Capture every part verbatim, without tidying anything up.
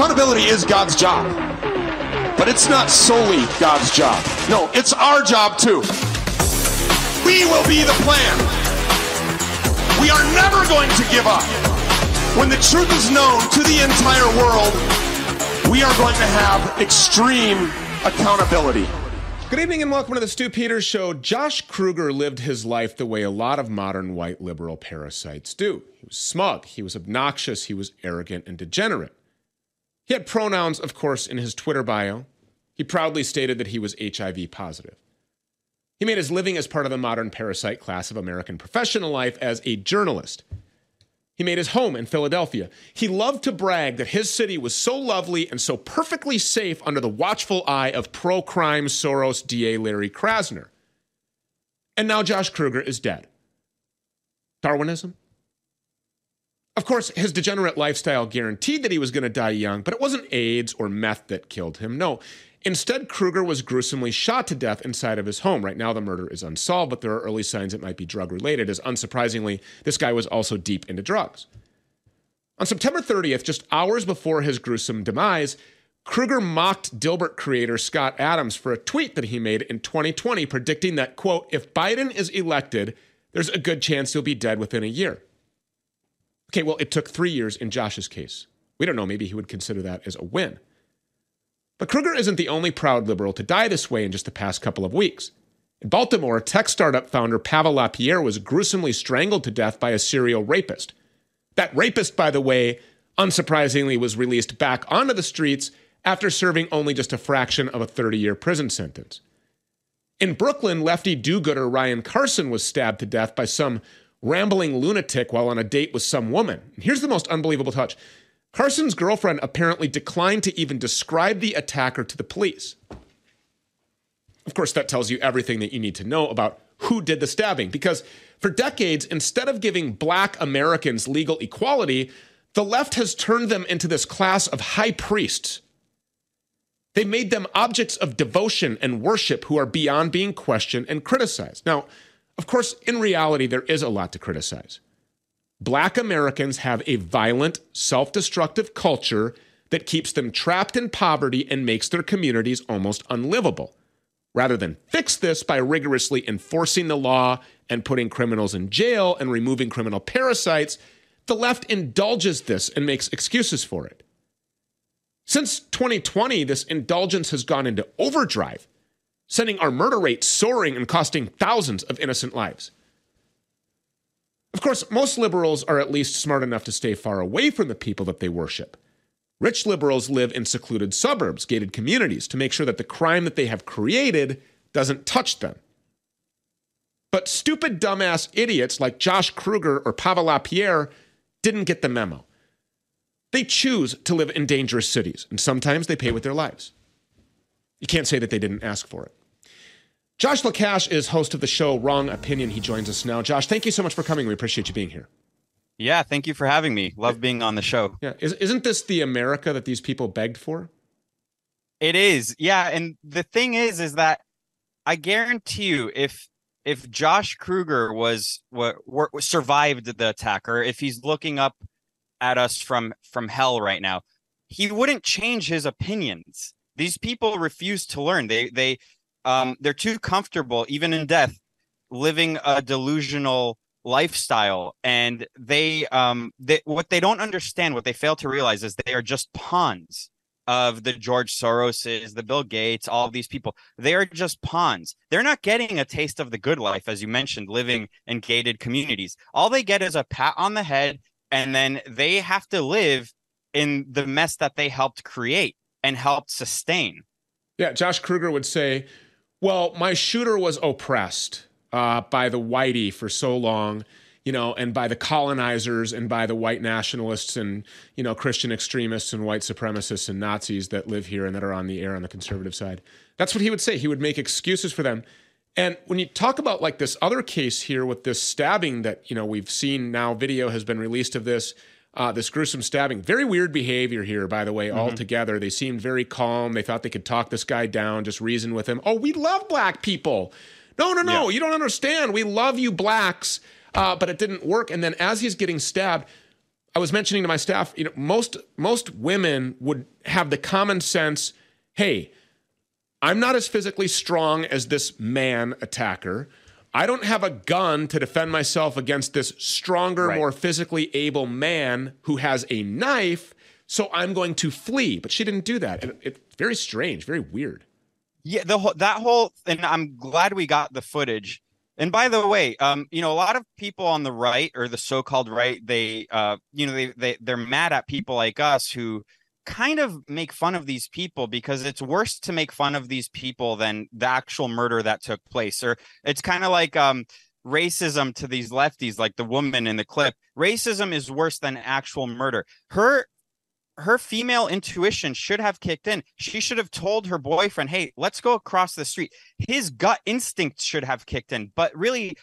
Accountability is God's job, but it's not solely God's job. No, it's our job too. We will be the plan. We are never going to give up. When the truth is known to the entire world, we are going to have extreme accountability. Good evening and welcome to the Stew Peters Show. Josh Kruger lived his life the way a lot of modern white liberal parasites do. He was smug, he was obnoxious, he was arrogant and degenerate. He had pronouns, of course, in his Twitter bio. He proudly stated that he was H I V positive. He made his living as part of the modern parasite class of American professional life as a journalist. He made his home in Philadelphia. He loved to brag that his city was so lovely and so perfectly safe under the watchful eye of pro-crime Soros D A Larry Krasner. And now Josh Kruger is dead. Darwinism? Of course, his degenerate lifestyle guaranteed that he was going to die young, but it wasn't AIDS or meth that killed him. No. Instead, Kruger was gruesomely shot to death inside of his home. Right now, the murder is unsolved, but there are early signs it might be drug-related, as unsurprisingly, this guy was also deep into drugs. On September thirtieth, just hours before his gruesome demise, Kruger mocked Dilbert creator Scott Adams for a tweet that he made in twenty twenty, predicting that, quote, if Biden is elected, there's a good chance he'll be dead within a year. Okay, well, it took three years in Josh's case. We don't know, maybe he would consider that as a win. But Kruger isn't the only proud liberal to die this way in just the past couple of weeks. In Baltimore, tech startup founder Pavel Lapierre was gruesomely strangled to death by a serial rapist. That rapist, by the way, unsurprisingly was released back onto the streets after serving only just a fraction of a thirty-year prison sentence. In Brooklyn, lefty do-gooder Ryan Carson was stabbed to death by some rambling lunatic while on a date with some woman. And here's the most unbelievable touch. Carson's girlfriend apparently declined to even describe the attacker to the police. Of course, that tells you everything that you need to know about who did the stabbing, because for decades, instead of giving black Americans legal equality, the left has turned them into this class of high priests. They made them objects of devotion and worship who are beyond being questioned and criticized. Now, of course, in reality, there is a lot to criticize. Black Americans have a violent, self-destructive culture that keeps them trapped in poverty and makes their communities almost unlivable. Rather than fix this by rigorously enforcing the law and putting criminals in jail and removing criminal parasites, the left indulges this and makes excuses for it. Since twenty twenty, this indulgence has gone into overdrive, sending our murder rate soaring and costing thousands of innocent lives. Of course, most liberals are at least smart enough to stay far away from the people that they worship. Rich liberals live in secluded suburbs, gated communities, to make sure that the crime that they have created doesn't touch them. But stupid, dumbass idiots like Josh Kruger or Pavel Lapierre didn't get the memo. They choose to live in dangerous cities, and sometimes they pay with their lives. You can't say that they didn't ask for it. Josh Lakash is host of the show Wrong Opinion. He joins us now. Josh, thank you so much for coming. We appreciate you being here. Yeah, thank you for having me. Love being on the show. Yeah, isn't this the America that these people begged for? It is. Yeah, and the thing is, is that I guarantee you, if if Josh Kruger was what survived the attacker, if he's looking up at us from from hell right now, he wouldn't change his opinions. These people refuse to learn. They they. Um, they're too comfortable, even in death, living a delusional lifestyle. And they, um, they, what they don't understand, what they fail to realize is they are just pawns of the George Soroses, the Bill Gates, all of these people. They are just pawns. They're not getting a taste of the good life, as you mentioned, living in gated communities. All they get is a pat on the head, and then they have to live in the mess that they helped create and helped sustain. Yeah, Josh Kruger would say, well, my shooter was oppressed uh, by the whitey for so long, you know, and by the colonizers and by the white nationalists and, you know, Christian extremists and white supremacists and Nazis that live here and that are on the air on the conservative side. That's what he would say. He would make excuses for them. And when you talk about like this other case here with this stabbing that, you know, we've seen now, video has been released of this. Uh, this gruesome stabbing. Very weird behavior here, by the way, mm-hmm. altogether. They seemed very calm. They thought they could talk this guy down, just reason with him. Oh, we love black people. No, no, no. Yeah. You don't understand. We love you blacks. Uh, but it didn't work. And then as he's getting stabbed, I was mentioning to my staff, you know, most most women would have the common sense, hey, I'm not as physically strong as this man attacker. I don't have a gun to defend myself against this stronger, right. more physically able man who has a knife, so I'm going to flee. But she didn't do that. And it's very strange, very weird. Yeah, the whole, that whole, and I'm glad we got the footage. And by the way, um, you know, a lot of people on the right or the so-called right, they, uh, you know, they, they they're mad at people like us who kind of make fun of these people, because it's worse to make fun of these people than the actual murder that took place. Or it's kind of like um, racism to these lefties, like the woman in the clip. Racism is worse than actual murder. Her. Her female intuition should have kicked in. She should have told her boyfriend, hey, let's go across the street. His gut instinct should have kicked in. But really,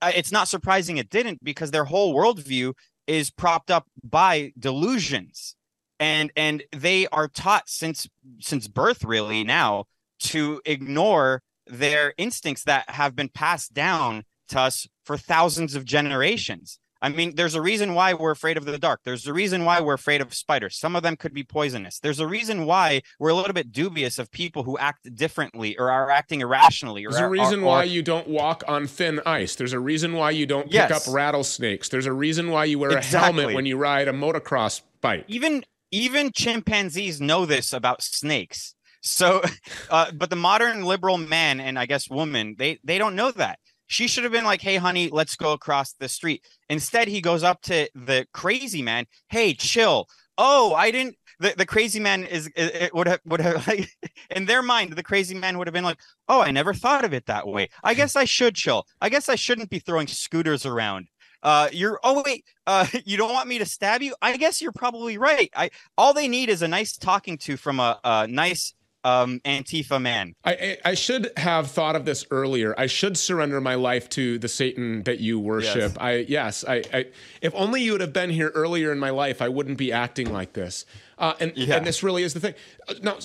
it's not surprising it didn't, because their whole worldview is propped up by delusions. And and they are taught since since birth, really, now to ignore their instincts that have been passed down to us for thousands of generations. I mean, there's a reason why we're afraid of the dark. There's a reason why we're afraid of spiders. Some of them could be poisonous. There's a reason why we're a little bit dubious of people who act differently or are acting irrationally. Or there's a reason are, or, why you don't walk on thin ice. There's a reason why you don't pick yes. up rattlesnakes. There's a reason why you wear exactly. a helmet when you ride a motocross bike. Even even chimpanzees know this about snakes. So, uh, but the modern liberal man and I guess woman, they they don't know that. She should have been like, hey, honey, let's go across the street. Instead, he goes up to the crazy man. Hey, chill. Oh, I didn't. The, the crazy man is it would have would have like, in their mind, the crazy man would have been like, oh, I never thought of it that way. I guess I should chill. I guess I shouldn't be throwing scooters around. Uh, you're oh, wait, uh, you don't want me to stab you? I guess you're probably right. I all they need is a nice talking to from a, a nice Um, Antifa man. I, I should have thought of this earlier. I should surrender my life to the Satan that you worship. Yes. I yes. I, I if only you would have been here earlier in my life, I wouldn't be acting like this. Uh, and yeah. and this really is the thing. Now,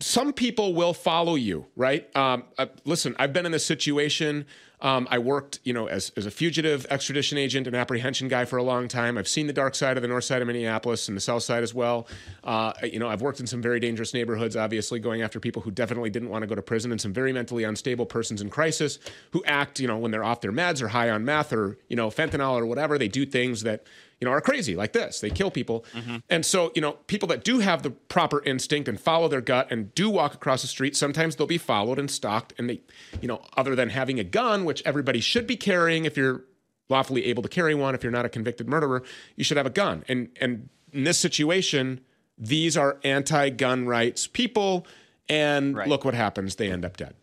some people will follow you, right? Um, uh, listen, I've been in this situation. Um, I worked, you know, as as a fugitive extradition agent and apprehension guy for a long time. I've seen the dark side of the north side of Minneapolis and the south side as well. Uh, you know, I've worked in some very dangerous neighborhoods, obviously, going after people who definitely didn't want to go to prison, and some very mentally unstable persons in crisis who act, you know, when they're off their meds or high on meth or, you know, fentanyl or whatever, they do things that, you know, are crazy like this. They kill people. Mm-hmm. And so, you know, people that do have the proper instinct and follow their gut and do walk across the street, sometimes they'll be followed and stalked. And they, you know, other than having a gun, which everybody should be carrying if you're lawfully able to carry one, if you're not a convicted murderer, you should have a gun. And and in this situation, these are anti-gun rights people. And right. look what happens. They end up dead.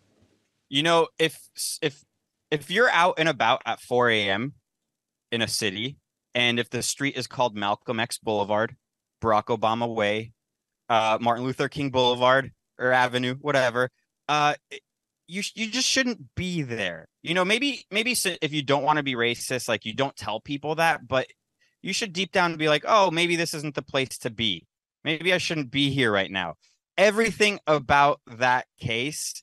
You know, if if if you're out and about at four a.m. in a city, and if the street is called Malcolm X Boulevard, Barack Obama Way, uh, Martin Luther King Boulevard or Avenue, whatever, uh, you you just shouldn't be there. You know, maybe maybe if you don't want to be racist, like you don't tell people that, but you should deep down be like, oh, maybe this isn't the place to be. Maybe I shouldn't be here right now. Everything about that case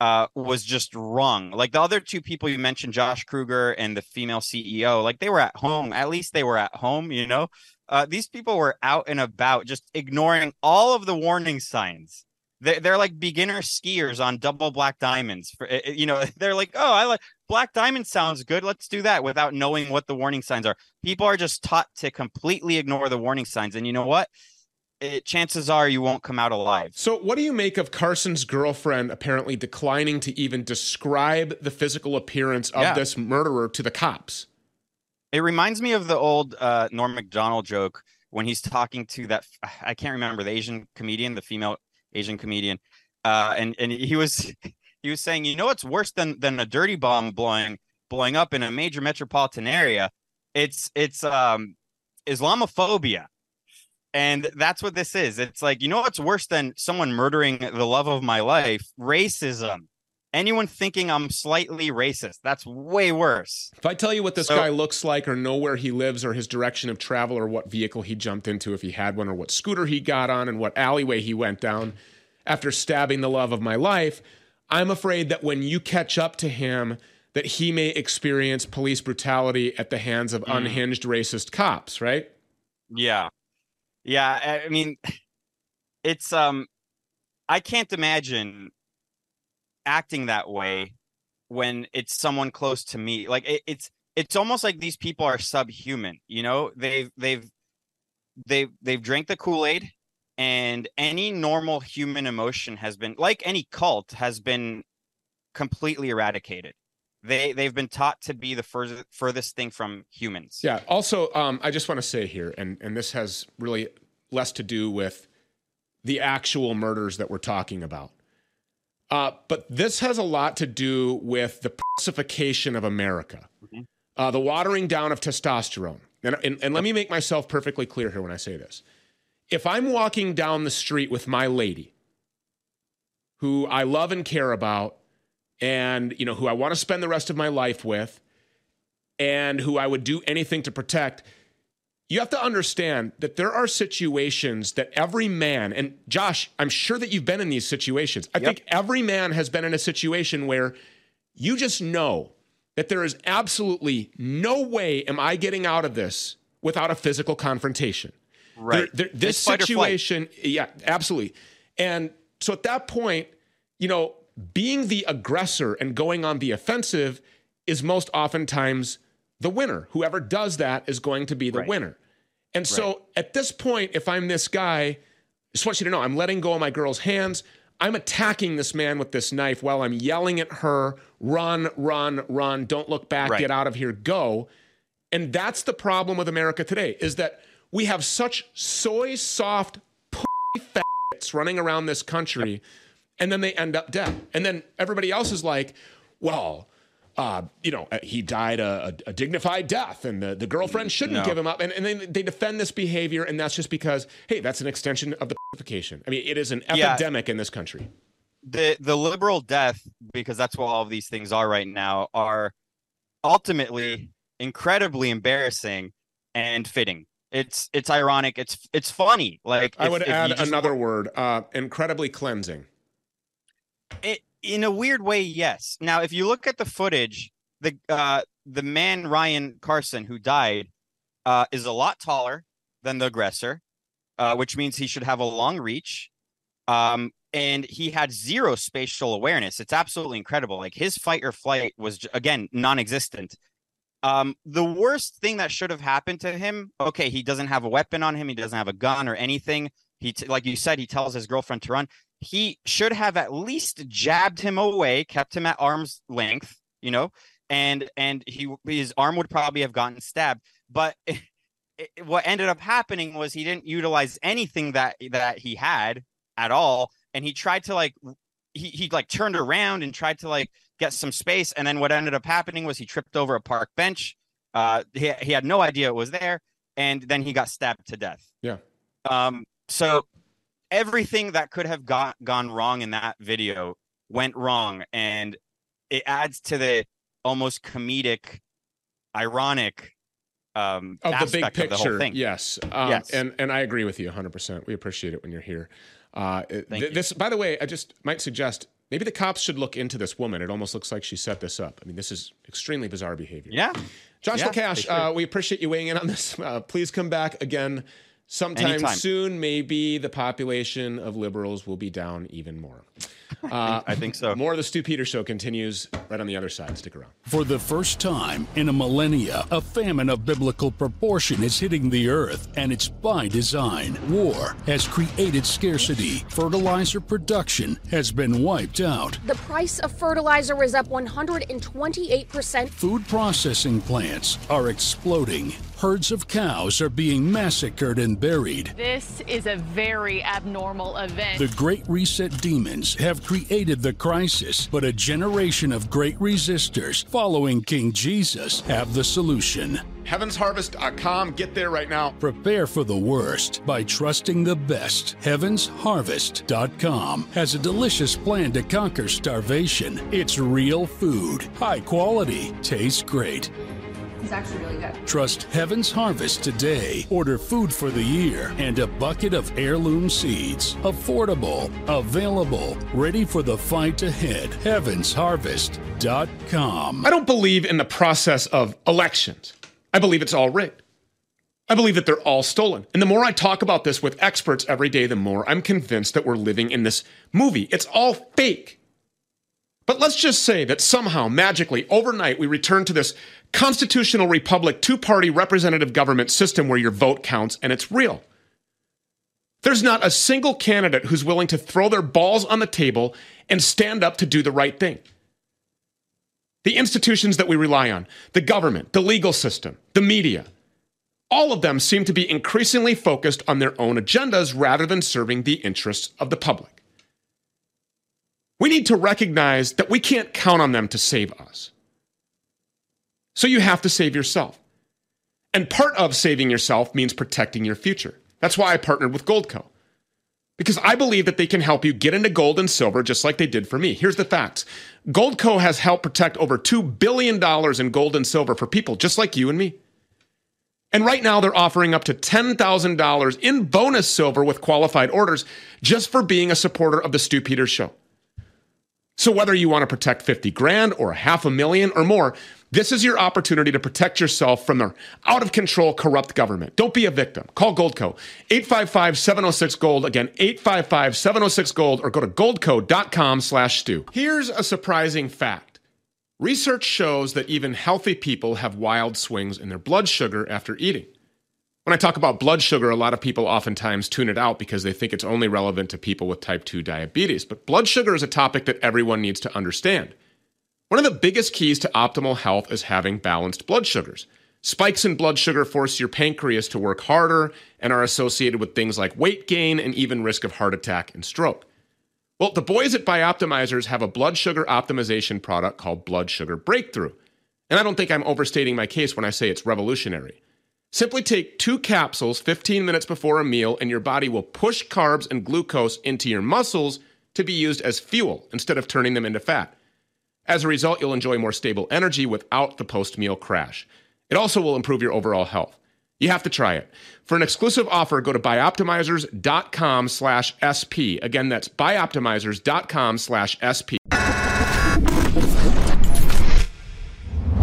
uh, was just wrong. Like the other two people you mentioned, Josh Kruger and the female C E O, like they were at home. At least they were at home, you know. Uh, these people were out and about just ignoring all of the warning signs. They're like beginner skiers on double black diamonds. For, you know, they're like, oh, I like black diamond sounds good. Let's do that without knowing what the warning signs are. People are just taught to completely ignore the warning signs. And you know what? It, chances are you won't come out alive. So what do you make of Carson's girlfriend apparently declining to even describe the physical appearance of yeah. this murderer to the cops? It reminds me of the old uh, Norm Macdonald joke when he's talking to that. I can't remember the Asian comedian, the female Asian comedian, uh, and and he was he was saying, you know, it's worse than than a dirty bomb blowing blowing up in a major metropolitan area. It's it's um, Islamophobia, and that's what this is. It's like, you know, what's worse than someone murdering the love of my life? Racism. Anyone thinking I'm slightly racist, that's way worse. If I tell you what this so, guy looks like or know where he lives or his direction of travel or what vehicle he jumped into if he had one or what scooter he got on and what alleyway he went down after stabbing the love of my life, I'm afraid that when you catch up to him, that he may experience police brutality at the hands of mm. unhinged racist cops, right? Yeah. Yeah. I mean, it's um, I can't imagine acting that way when it's someone close to me. Like it, it's it's almost like these people are subhuman. You know, they've they've they've they've drank the Kool-Aid, and any normal human emotion has been, like any cult, has been completely eradicated. They they've been taught to be the furthest furthest thing from humans. Yeah. Also, um, I just want to say here, and and this has really less to do with the actual murders that we're talking about, uh, but this has a lot to do with the pussification of America, mm-hmm. uh, the watering down of testosterone. And, and and let me make myself perfectly clear here when I say this: if I'm walking down the street with my lady, who I love and care about, and, you know, who I want to spend the rest of my life with, and who I would do anything to protect, you have to understand that there are situations that every man, and Josh, I'm sure that you've been in these situations. I yep. think every man has been in a situation where you just know that there is absolutely no way am I getting out of this without a physical confrontation. Right. There, there, this situation, yeah, absolutely. And so at that point, you know, being the aggressor and going on the offensive is most oftentimes the winner. Whoever does that is going to be the right. winner. And so right. at this point, if I'm this guy, I just want you to know, I'm letting go of my girl's hands. I'm attacking this man with this knife while I'm yelling at her, run, run, run, don't look back, right. get out of here, go. And that's the problem with America today, is that we have such soy soft pussy faggots running around this country, yep. and then they end up dead. And then everybody else is like, well, uh, you know, he died a, a dignified death, and the, the girlfriend shouldn't no. give him up. And, and then they defend this behavior, and that's just because, hey, that's an extension of the pussification. I mean, it is an epidemic yeah. in this country. The, the liberal death, because that's what all of these things are right now, are ultimately incredibly embarrassing and fitting. It's it's ironic. It's it's funny. Like I would if, add if another want... word, uh, incredibly cleansing. It, in a weird way, yes. Now, if you look at the footage, the uh, the man Ryan Carson who died uh, is a lot taller than the aggressor, uh, which means he should have a long reach, um, and he had zero spatial awareness. It's absolutely incredible. Like his fight or flight was again non-existent. Um, the worst thing that should have happened to him. Okay, he doesn't have a weapon on him. He doesn't have a gun or anything. He, t- like you said, he tells his girlfriend to run. He should have at least jabbed him away, kept him at arm's length, you know, and and he his arm would probably have gotten stabbed. But it, it, what ended up happening was he didn't utilize anything that that he had at all, and he tried to like he he like turned around and tried to like get some space, and then what ended up happening was he tripped over a park bench. Uh, he he had no idea it was there, and then he got stabbed to death. Yeah. Um. So. Everything that could have got, gone wrong in that video went wrong, and it adds to the almost comedic, ironic um, of aspect the big picture. Of the whole thing. Yes, um, yes. And, and I agree with you one hundred percent. We appreciate it when you're here. Uh, th- you. This, by the way, I just might suggest maybe the cops should look into this woman. It almost looks like she set this up. I mean, this is extremely bizarre behavior. Yeah, Joshua yeah, Cash, uh, we appreciate you weighing in on this. Uh, please come back again. Sometime Anytime. soon, maybe the population of liberals will be down even more. Uh, I think so. More of the Stew Peters Show continues right on the other side. Stick around. For the first time in a millennia, a famine of biblical proportion is hitting the earth, and it's by design. War has created scarcity. Fertilizer production has been wiped out. The price of fertilizer is up one hundred twenty-eight percent. Food processing plants are exploding. Herds of cows are being massacred and buried. This is a very abnormal event. The Great Reset demons have created the crisis, but a generation of great resistors following King Jesus have the solution. heavens harvest dot com. Get there right now. Prepare for the worst by trusting the best. heavens harvest dot com has a delicious plan to conquer starvation. It's real food, high quality, tastes great. It's actually really good. Trust Heaven's Harvest today. Order food for the year and a bucket of heirloom seeds. Affordable, available, ready for the fight ahead. heavens harvest dot com. I don't believe in the process of elections. I believe it's all rigged. I believe that they're all stolen. And the more I talk about this with experts every day, the more I'm convinced that we're living in this movie. It's all fake. But let's just say that somehow, magically, overnight, we return to this constitutional republic, two-party representative government system where your vote counts and it's real. There's not a single candidate who's willing to throw their balls on the table and stand up to do the right thing. The institutions that we rely on, the government, the legal system, the media, all of them seem to be increasingly focused on their own agendas rather than serving the interests of the public. We need to recognize that we can't count on them to save us. So you have to save yourself. And part of saving yourself means protecting your future. That's why I partnered with Gold Co., because I believe that they can help you get into gold and silver just like they did for me. Here's the facts. Gold Co. has helped protect over two billion dollars in gold and silver for people just like you and me. And right now, they're offering up to ten thousand dollars in bonus silver with qualified orders just for being a supporter of the Stew Peters Show. So whether you want to protect fifty grand or a half a million or more, this is your opportunity to protect yourself from their out-of-control, corrupt government. Don't be a victim. Call Gold Co. eight five five, seven oh six, GOLD. Again, eight five five, seven oh six, GOLD, or go to goldco.com slash stew. Here's a surprising fact. Research shows that even healthy people have wild swings in their blood sugar after eating. When I talk about blood sugar, a lot of people oftentimes tune it out because they think it's only relevant to people with type two diabetes. But blood sugar is a topic that everyone needs to understand. One of the biggest keys to optimal health is having balanced blood sugars. Spikes in blood sugar force your pancreas to work harder and are associated with things like weight gain and even risk of heart attack and stroke. Well, the boys at Bioptimizers have a blood sugar optimization product called Blood Sugar Breakthrough. And I don't think I'm overstating my case when I say it's revolutionary. Simply take two capsules fifteen minutes before a meal, and your body will push carbs and glucose into your muscles to be used as fuel instead of turning them into fat. As a result, you'll enjoy more stable energy without the post-meal crash. It also will improve your overall health. You have to try it. For an exclusive offer, go to bioptimizers.com slash SP. Again, that's bioptimizers.com slash SP.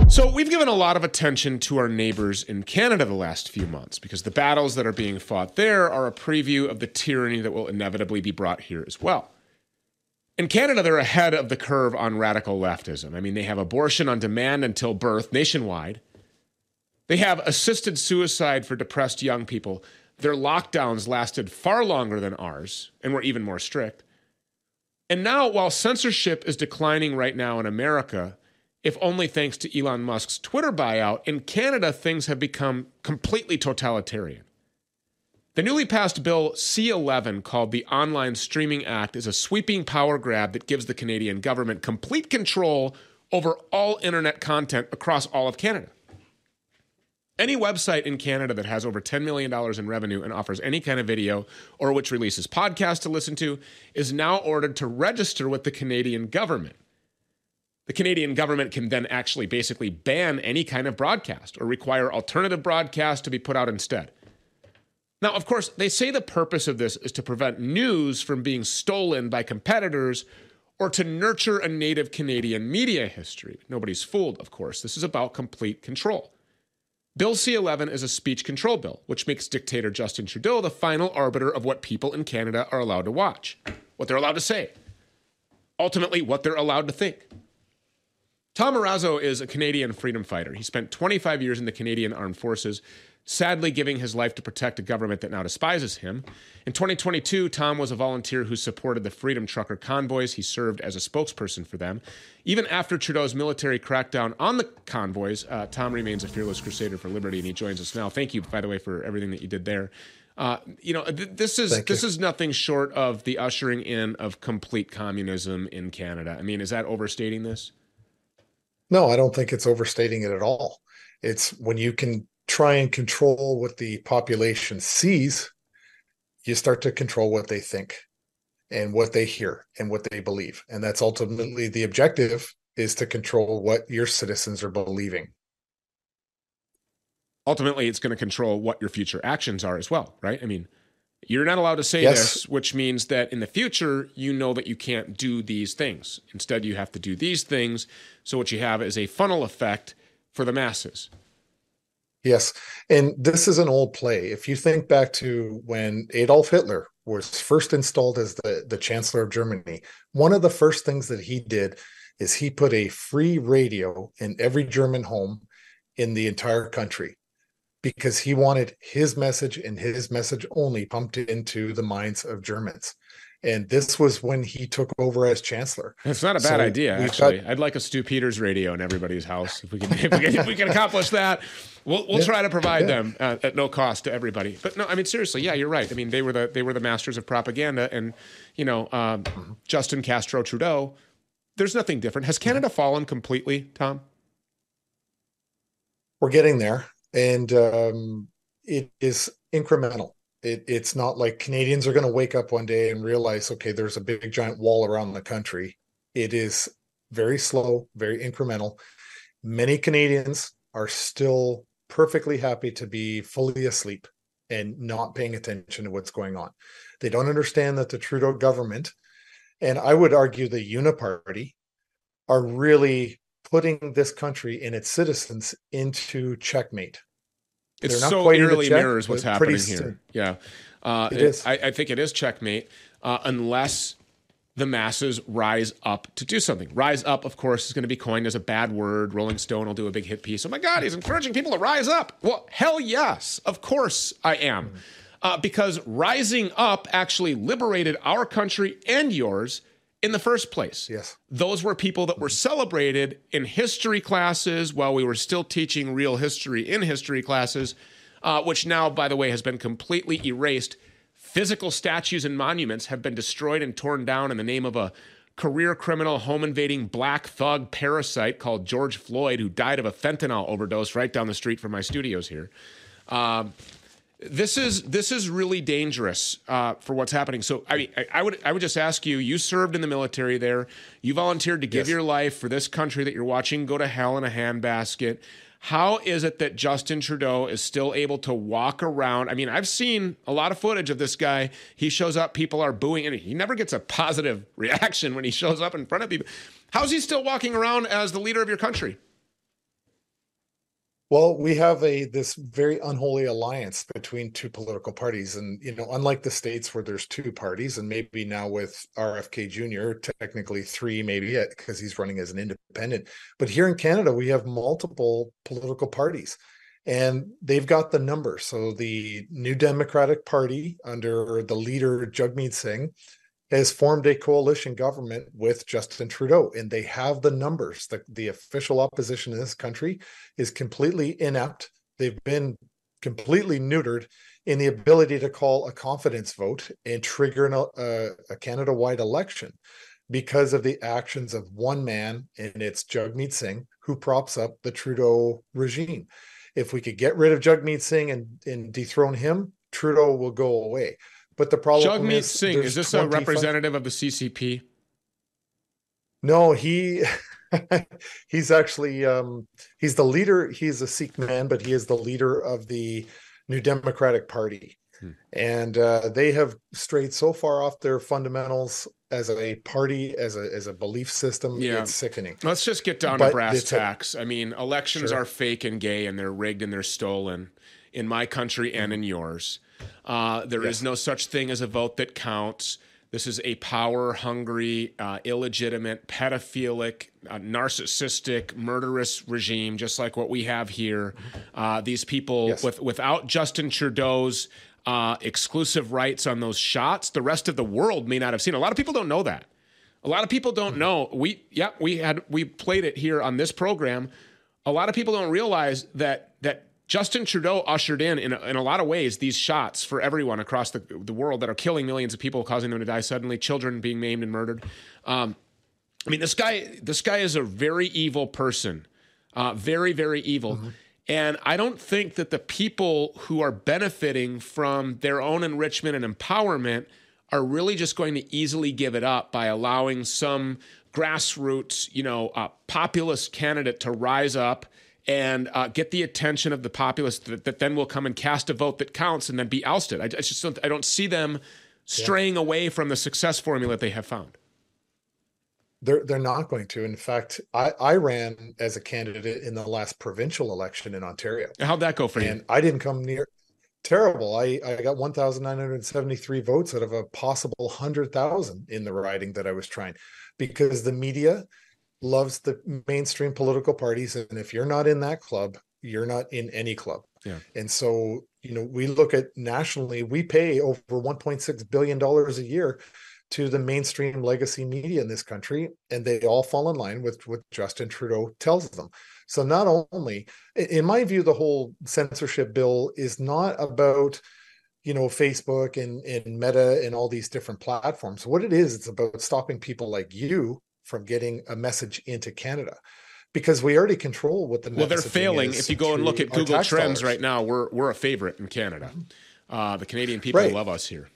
So we've given a lot of attention to our neighbors in Canada the last few months because the battles that are being fought there are a preview of the tyranny that will inevitably be brought here as well. In Canada, they're ahead of the curve on radical leftism. I mean, they have abortion on demand until birth nationwide. They have assisted suicide for depressed young people. Their lockdowns lasted far longer than ours and were even more strict. And now, while censorship is declining right now in America, if only thanks to Elon Musk's Twitter buyout, in Canada, things have become completely totalitarian. The newly passed bill C eleven, called the Online Streaming Act, is a sweeping power grab that gives the Canadian government complete control over all internet content across all of Canada. Any website in Canada that has over ten million dollars in revenue and offers any kind of video or which releases podcasts to listen to is now ordered to register with the Canadian government. The Canadian government can then actually basically ban any kind of broadcast or require alternative broadcasts to be put out instead. Now, of course, they say the purpose of this is to prevent news from being stolen by competitors or to nurture a native Canadian media history. Nobody's fooled, of course. This is about complete control. Bill C eleven is a speech control bill, which makes dictator Justin Trudeau the final arbiter of what people in Canada are allowed to watch, what they're allowed to say, ultimately what they're allowed to think. Tom Marazzo is a Canadian freedom fighter. He spent twenty-five years in the Canadian Armed Forces, sadly giving his life to protect a government that now despises him. In twenty twenty-two, Tom was a volunteer who supported the Freedom Trucker convoys. He served as a spokesperson for them. Even after Trudeau's military crackdown on the convoys, uh, Tom remains a fearless crusader for liberty, and he joins us now. Thank you, by the way, for everything that you did there. Uh, you know, th- this is Thank this you. is nothing short of the ushering in of complete communism in Canada. I mean, is that overstating this? No, I don't think it's overstating it at all. It's when you can try and control what the population sees, you start to control what they think and what they hear and what they believe. And that's ultimately the objective, is to control what your citizens are believing. Ultimately, it's going to control what your future actions are as well, right? I mean, you're not allowed to say yes. This, which means that in the future, you know that you can't do these things. Instead, you have to do these things. So what you have is a funnel effect for the masses. Yes. And this is an old play. If you think back to when Adolf Hitler was first installed as the, the Chancellor of Germany, one of the first things that he did is he put a free radio in every German home in the entire country, because he wanted his message and his message only pumped into the minds of Germans. And this was when he took over as chancellor. It's not a bad so idea, actually. Got... I'd like a Stew Peters radio in everybody's house. If we can, if we can, if we can accomplish that, we'll we'll yeah. try to provide yeah. them uh, at no cost to everybody. But no, I mean seriously, yeah, you're right. I mean they were the they were the masters of propaganda, and you know uh, mm-hmm. Justin Castro Trudeau. There's nothing different. Has Canada mm-hmm. fallen completely, Tom? We're getting there, and um, it is incremental. It, it's not like Canadians are going to wake up one day and realize, okay, there's a big giant wall around the country. It is very slow, very incremental. Many Canadians are still perfectly happy to be fully asleep and not paying attention to what's going on. They don't understand that the Trudeau government, and I would argue the Uniparty, are really putting this country and its citizens into checkmate. It's so eerily mirrors what's happening here. Yeah, uh, it is. I, I think it is checkmate uh, unless the masses rise up to do something. Rise up, of course, is going to be coined as a bad word. Rolling Stone will do a big hit piece. Oh, my God, he's encouraging people to rise up. Well, hell yes, of course I am. Uh, because rising up actually liberated our country and yours in the first place. Yes. Those were people that were celebrated in history classes while we were still teaching real history in history classes, uh, which now, by the way, has been completely erased. Physical statues and monuments have been destroyed and torn down in the name of a career criminal, home-invading black thug parasite called George Floyd, who died of a fentanyl overdose right down the street from my studios here. Um, This is this is really dangerous uh, for what's happening. So I, I I would I would just ask you. You served in the military there. You volunteered to give yes. your life for this country that you're watching go to hell in a handbasket. How is it that Justin Trudeau is still able to walk around? I mean, I've seen a lot of footage of this guy. He shows up, people are booing, and he never gets a positive reaction when he shows up in front of people. How's he still walking around as the leader of your country? Well, we have a this very unholy alliance between two political parties. And, you know, unlike the States where there's two parties, and maybe now with R F K Junior, technically three, maybe it, because he's running as an independent. But here in Canada, we have multiple political parties, and they've got the number. So the New Democratic Party under the leader Jagmeet Singh has formed a coalition government with Justin Trudeau, and they have the numbers. The, the official opposition in this country is completely inept. They've been completely neutered in the ability to call a confidence vote and trigger an, uh, a Canada-wide election because of the actions of one man, and it's Jagmeet Singh, who props up the Trudeau regime. If we could get rid of Jagmeet Singh and, and dethrone him, Trudeau will go away. But the problem Jagmeet is, Singh, is this a representative of the C C P? No, he he's actually um, he's the leader. He's a Sikh man, but he is the leader of the New Democratic Party. Hmm. And uh, they have strayed so far off their fundamentals as a party, as a as a belief system. Yeah. It's sickening. Let's just get down but to brass tacks. A, I mean, elections sure. are fake and gay, and they're rigged and they're stolen in my country and in yours. Uh, there yes. is no such thing as a vote that counts. This is a power-hungry, uh, illegitimate, pedophilic, uh, narcissistic, murderous regime, just like what we have here. Uh, these people, yes. with, without Justin Trudeau's uh, exclusive rights on those shots, the rest of the world may not have seen. A lot of people don't know that. A lot of people don't mm-hmm. know. We, yeah, we had we played it here on this program. A lot of people don't realize that that. Justin Trudeau ushered in, in a, in a lot of ways, these shots for everyone across the, the world that are killing millions of people, causing them to die suddenly, children being maimed and murdered. Um, I mean, this guy, this guy is a very evil person, uh, very, very evil. Mm-hmm. And I don't think that the people who are benefiting from their own enrichment and empowerment are really just going to easily give it up by allowing some grassroots, you know, uh, populist candidate to rise up and uh, get the attention of the populace that, that then will come and cast a vote that counts and then be ousted. I, I just don't, I don't see them straying yeah. away from the success formula they have found. They're they're not going to. In fact, I, I ran as a candidate in the last provincial election in Ontario. How'd that go for and you? And I didn't come near terrible. I, I got one thousand nine hundred seventy-three votes out of a possible one hundred thousand in the riding that I was trying, because the media loves the mainstream political parties. And if you're not in that club, you're not in any club. Yeah. And so, you know, we look at nationally, we pay over one point six billion dollars a year to the mainstream legacy media in this country, and they all fall in line with what Justin Trudeau tells them. So not only, in my view, the whole censorship bill is not about, you know, Facebook and, and Meta and all these different platforms. What it is, it's about stopping people like you from getting a message into Canada, because we already control what the messaging is. Well, they're failing. If you go and look at Google Trends right now, we're, we're a favorite in Canada. Uh, the Canadian people love us here.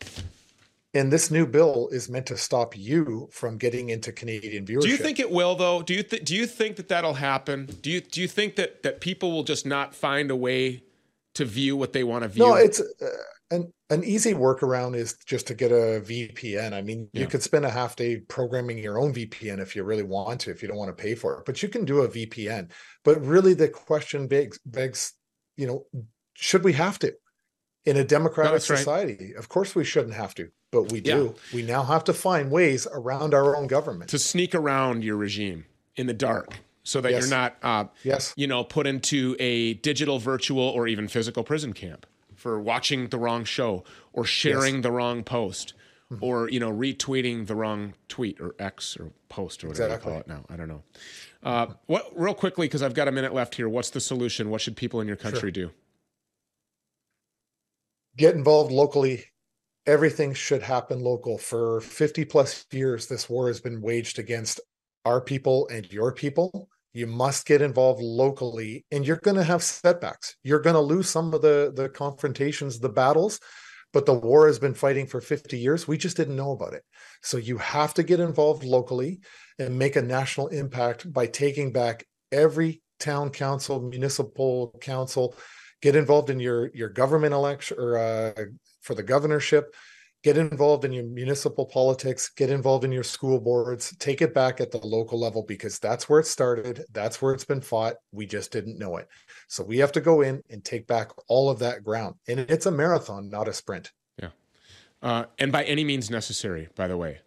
And this new bill is meant to stop you from getting into Canadian viewership. Do you think it will, though? Do you th- do you think that that'll happen? Do you do you think that that people will just not find a way to view what they want to view? No, it's uh, an an easy workaround is just to get a V P N. I mean, yeah. you could spend a half day programming your own V P N if you really want to, if you don't want to pay for it. But you can do a V P N. But really, the question begs, begs you know, should we have to? In a democratic no, society, right. Of course we shouldn't have to, but we do. Yeah. We now have to find ways around our own government. To sneak around your regime in the dark so that yes. you're not, uh, yes. you know, put into a digital, virtual, or even physical prison camp for watching the wrong show or sharing yes. the wrong post mm-hmm. or, you know, retweeting the wrong tweet or X or post or whatever exactly. they call it now. I don't know. Uh, what, real quickly, because I've got a minute left here, what's the solution? What should people in your country sure. do? Get involved locally. Everything should happen local. For fifty plus years, this war has been waged against our people and your people. You must get involved locally, and you're going to have setbacks. You're going to lose some of the, the confrontations, the battles, but the war has been fighting for fifty years. We just didn't know about it. So you have to get involved locally and make a national impact by taking back every town council, municipal council. Get involved in your, your government election or uh, for the governorship. Get involved in your municipal politics. Get involved in your school boards. Take it back at the local level, because that's where it started. That's where it's been fought. We just didn't know it. So we have to go in and take back all of that ground. And it's a marathon, not a sprint. Yeah. Uh, and by any means necessary, by the way.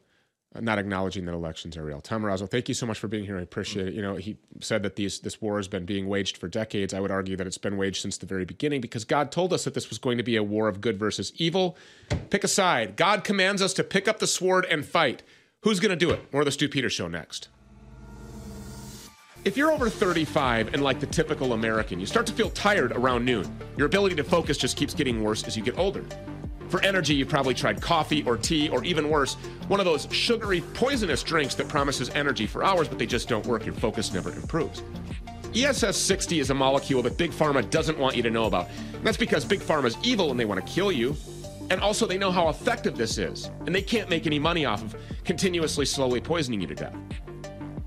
Not acknowledging that elections are real. Tom Marazzo, thank you so much for being here. I appreciate it. You know, he said that these, this war has been being waged for decades. I would argue that it's been waged since the very beginning, because God told us that this was going to be a war of good versus evil. Pick a side. God commands us to pick up the sword and fight. Who's going to do it? More of the Stew Peters Show next. If you're over thirty-five and like the typical American, you start to feel tired around noon. Your ability to focus just keeps getting worse as you get older. For energy, you've probably tried coffee or tea, or even worse, one of those sugary, poisonous drinks that promises energy for hours, but they just don't work. Your focus never improves. E S S sixty is a molecule that Big Pharma doesn't want you to know about. And that's because Big Pharma's evil and they want to kill you. And also, they know how effective this is, and they can't make any money off of continuously, slowly poisoning you to death.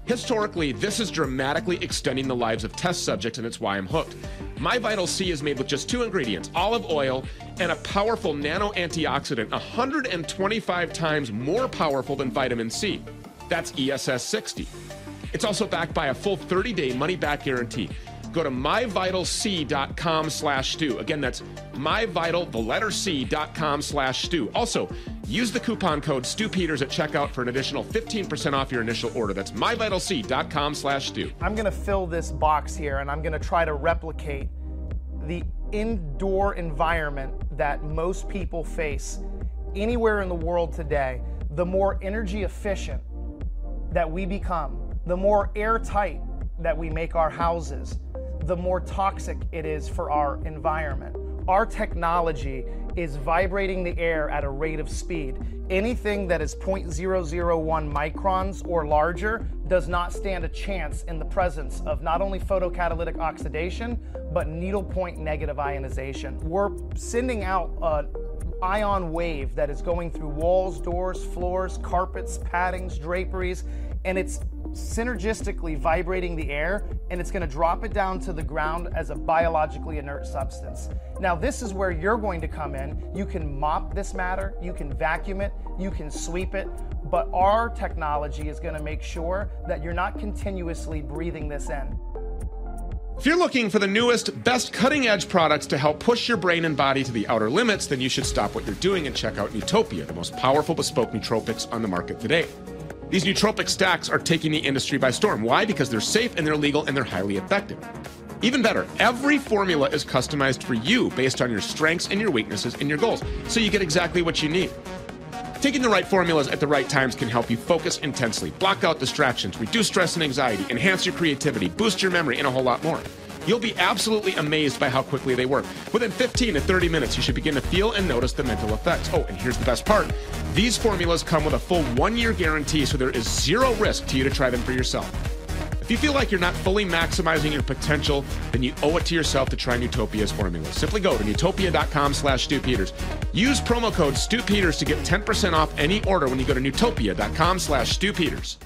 Historically, this is dramatically extending the lives of test subjects, and it's why I'm hooked. My Vital C is made with just two ingredients, olive oil and a powerful nano antioxidant, one hundred twenty-five times more powerful than vitamin C. That's E S S sixty. It's also backed by a full thirty-day money-back guarantee. Go to myvitalc.com slash stew. Again, that's myvital, the letter C.com slash stew. Also, use the coupon code StewPeters at checkout for an additional fifteen percent off your initial order. That's myvitalc.com slash stew. I'm going to fill this box here, and I'm going to try to replicate the indoor environment that most people face anywhere in the world today. The more energy efficient that we become, the more airtight that we make our houses, the more toxic it is for our environment. Our technology is vibrating the air at a rate of speed. Anything that is zero point zero zero one microns or larger does not stand a chance in the presence of not only photocatalytic oxidation, but needlepoint negative ionization. We're sending out an ion wave that is going through walls, doors, floors, carpets, paddings, draperies, and it's synergistically vibrating the air, and it's going to drop it down to the ground as a biologically inert substance. Now, this is where you're going to come in. You can mop this matter, you can vacuum it, you can sweep it, but our technology is going to make sure that you're not continuously breathing this in. If you're looking for the newest, best cutting-edge products to help push your brain and body to the outer limits, then you should stop what you're doing and check out Newtopia, the most powerful bespoke nootropics on the market today. These nootropic stacks are taking the industry by storm. Why? Because they're safe and they're legal and they're highly effective. Even better, every formula is customized for you based on your strengths and your weaknesses and your goals, so you get exactly what you need. Taking the right formulas at the right times can help you focus intensely, block out distractions, reduce stress and anxiety, enhance your creativity, boost your memory, and a whole lot more. You'll be absolutely amazed by how quickly they work. Within fifteen to thirty minutes, you should begin to feel and notice the mental effects. Oh, and here's the best part. These formulas come with a full one-year guarantee, so there is zero risk to you to try them for yourself. If you feel like you're not fully maximizing your potential, then you owe it to yourself to try Newtopia's formula. Simply go to newtopia.com slash Stew Peters. Use promo code Stew Peters to get ten percent off any order when you go to newtopia.com slash Stew Peters.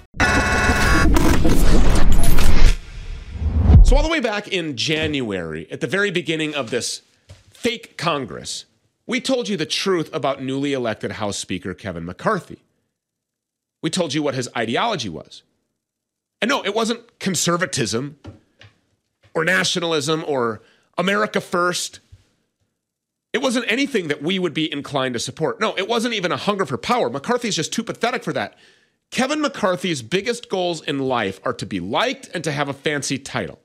So all the way back in January, at the very beginning of this fake Congress, we told you the truth about newly elected House Speaker Kevin McCarthy. We told you what his ideology was. And no, it wasn't conservatism or nationalism or America first. It wasn't anything that we would be inclined to support. No, it wasn't even a hunger for power. McCarthy's just too pathetic for that. Kevin McCarthy's biggest goals in life are to be liked and to have a fancy title.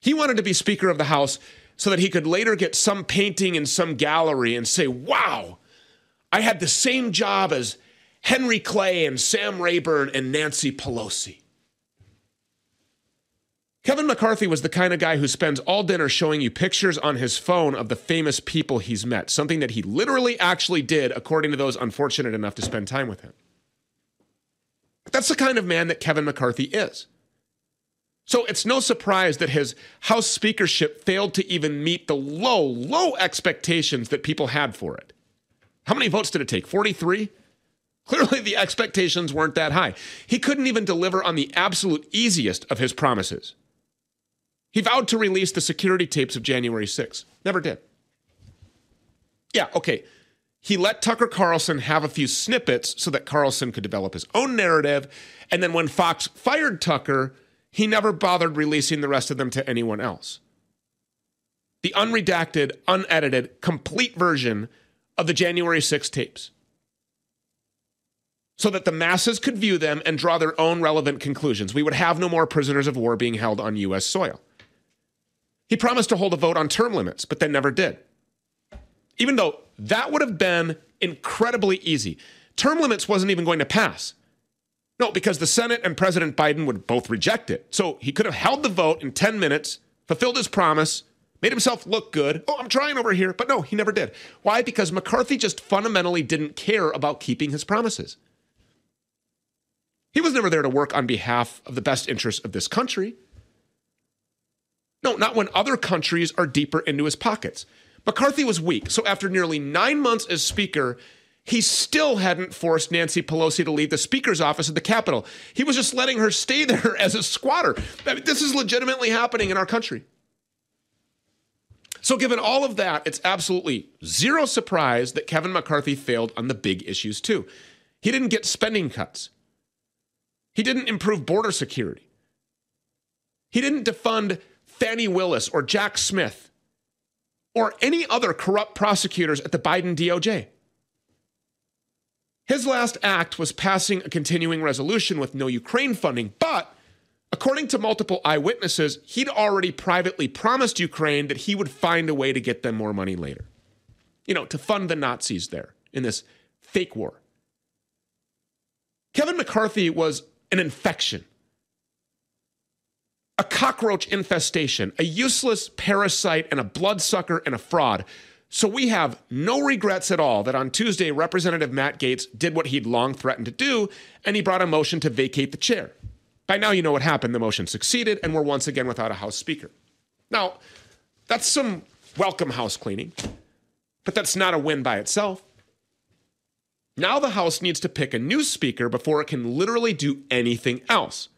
He wanted to be Speaker of the House so that he could later get some painting in some gallery and say, wow, I had the same job as Henry Clay and Sam Rayburn and Nancy Pelosi. Kevin McCarthy was the kind of guy who spends all dinner showing you pictures on his phone of the famous people he's met, something that he literally actually did, according to those unfortunate enough to spend time with him. But that's the kind of man that Kevin McCarthy is. So it's no surprise that his House speakership failed to even meet the low, low expectations that people had for it. How many votes did it take? forty-three? Clearly, the expectations weren't that high. He couldn't even deliver on the absolute easiest of his promises. He vowed to release the security tapes of January sixth. Never did. Yeah, okay. He let Tucker Carlson have a few snippets so that Carlson could develop his own narrative. And then when Fox fired Tucker, he never bothered releasing the rest of them to anyone else. The unredacted, unedited, complete version of the January sixth tapes, so that the masses could view them and draw their own relevant conclusions. We would have no more prisoners of war being held on U S soil. He promised to hold a vote on term limits, but then never did, even though that would have been incredibly easy. Term limits wasn't even going to pass. No, because the Senate and President Biden would both reject it. So he could have held the vote in ten minutes, fulfilled his promise, made himself look good. Oh, I'm trying over here. But no, he never did. Why? Because McCarthy just fundamentally didn't care about keeping his promises. He was never there to work on behalf of the best interests of this country. No, not when other countries are deeper into his pockets. McCarthy was weak, so after nearly nine months as Speaker, he still hadn't forced Nancy Pelosi to leave the Speaker's office at the Capitol. He was just letting her stay there as a squatter. I mean, this is legitimately happening in our country. So given all of that, it's absolutely zero surprise that Kevin McCarthy failed on the big issues too. He didn't get spending cuts. He didn't improve border security. He didn't defund Fannie Willis or Jack Smith or any other corrupt prosecutors at the Biden D O J. His last act was passing a continuing resolution with no Ukraine funding, but according to multiple eyewitnesses, he'd already privately promised Ukraine that he would find a way to get them more money later. You know, to fund the Nazis there in this fake war. Kevin McCarthy was an infection, a cockroach infestation, a useless parasite and a bloodsucker and a fraud. So we have no regrets at all that on Tuesday, Representative Matt Gaetz did what he'd long threatened to do, and he brought a motion to vacate the chair. By now you know what happened. The motion succeeded, and we're once again without a House Speaker. Now, that's some welcome house cleaning, but that's not a win by itself. Now the House needs to pick a new speaker before it can literally do anything else.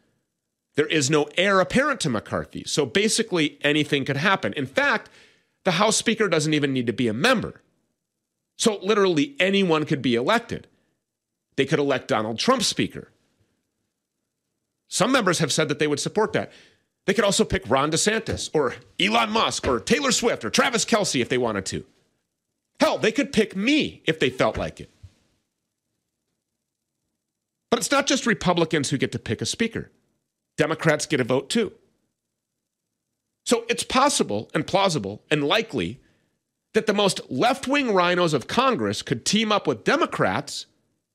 There is no heir apparent to McCarthy, so basically anything could happen. In fact, the House Speaker doesn't even need to be a member. So literally anyone could be elected. They could elect Donald Trump Speaker. Some members have said that they would support that. They could also pick Ron DeSantis or Elon Musk or Taylor Swift or Travis Kelce if they wanted to. Hell, they could pick me if they felt like it. But it's not just Republicans who get to pick a speaker. Democrats get a vote too. So it's possible and plausible and likely that the most left-wing rhinos of Congress could team up with Democrats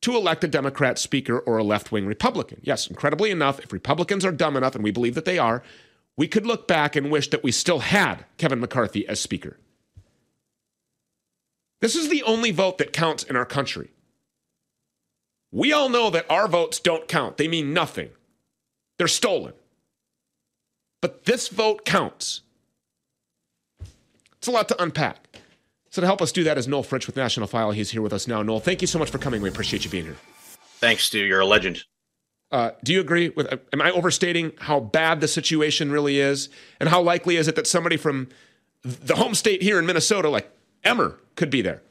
to elect a Democrat speaker or a left-wing Republican. Yes, incredibly enough, if Republicans are dumb enough, and we believe that they are, we could look back and wish that we still had Kevin McCarthy as speaker. This is the only vote that counts in our country. We all know that our votes don't count. They mean nothing. They're stolen. But this vote counts. It's a lot to unpack. So to help us do that is Noel Fritsch with National File. He's here with us now. Noel, thank you so much for coming. We appreciate you being here. Thanks, Stu. You're a legend. Uh, do you agree with, uh, am I overstating how bad the situation really is? And how likely is it that somebody from the home state here in Minnesota, like Emmer, could be there?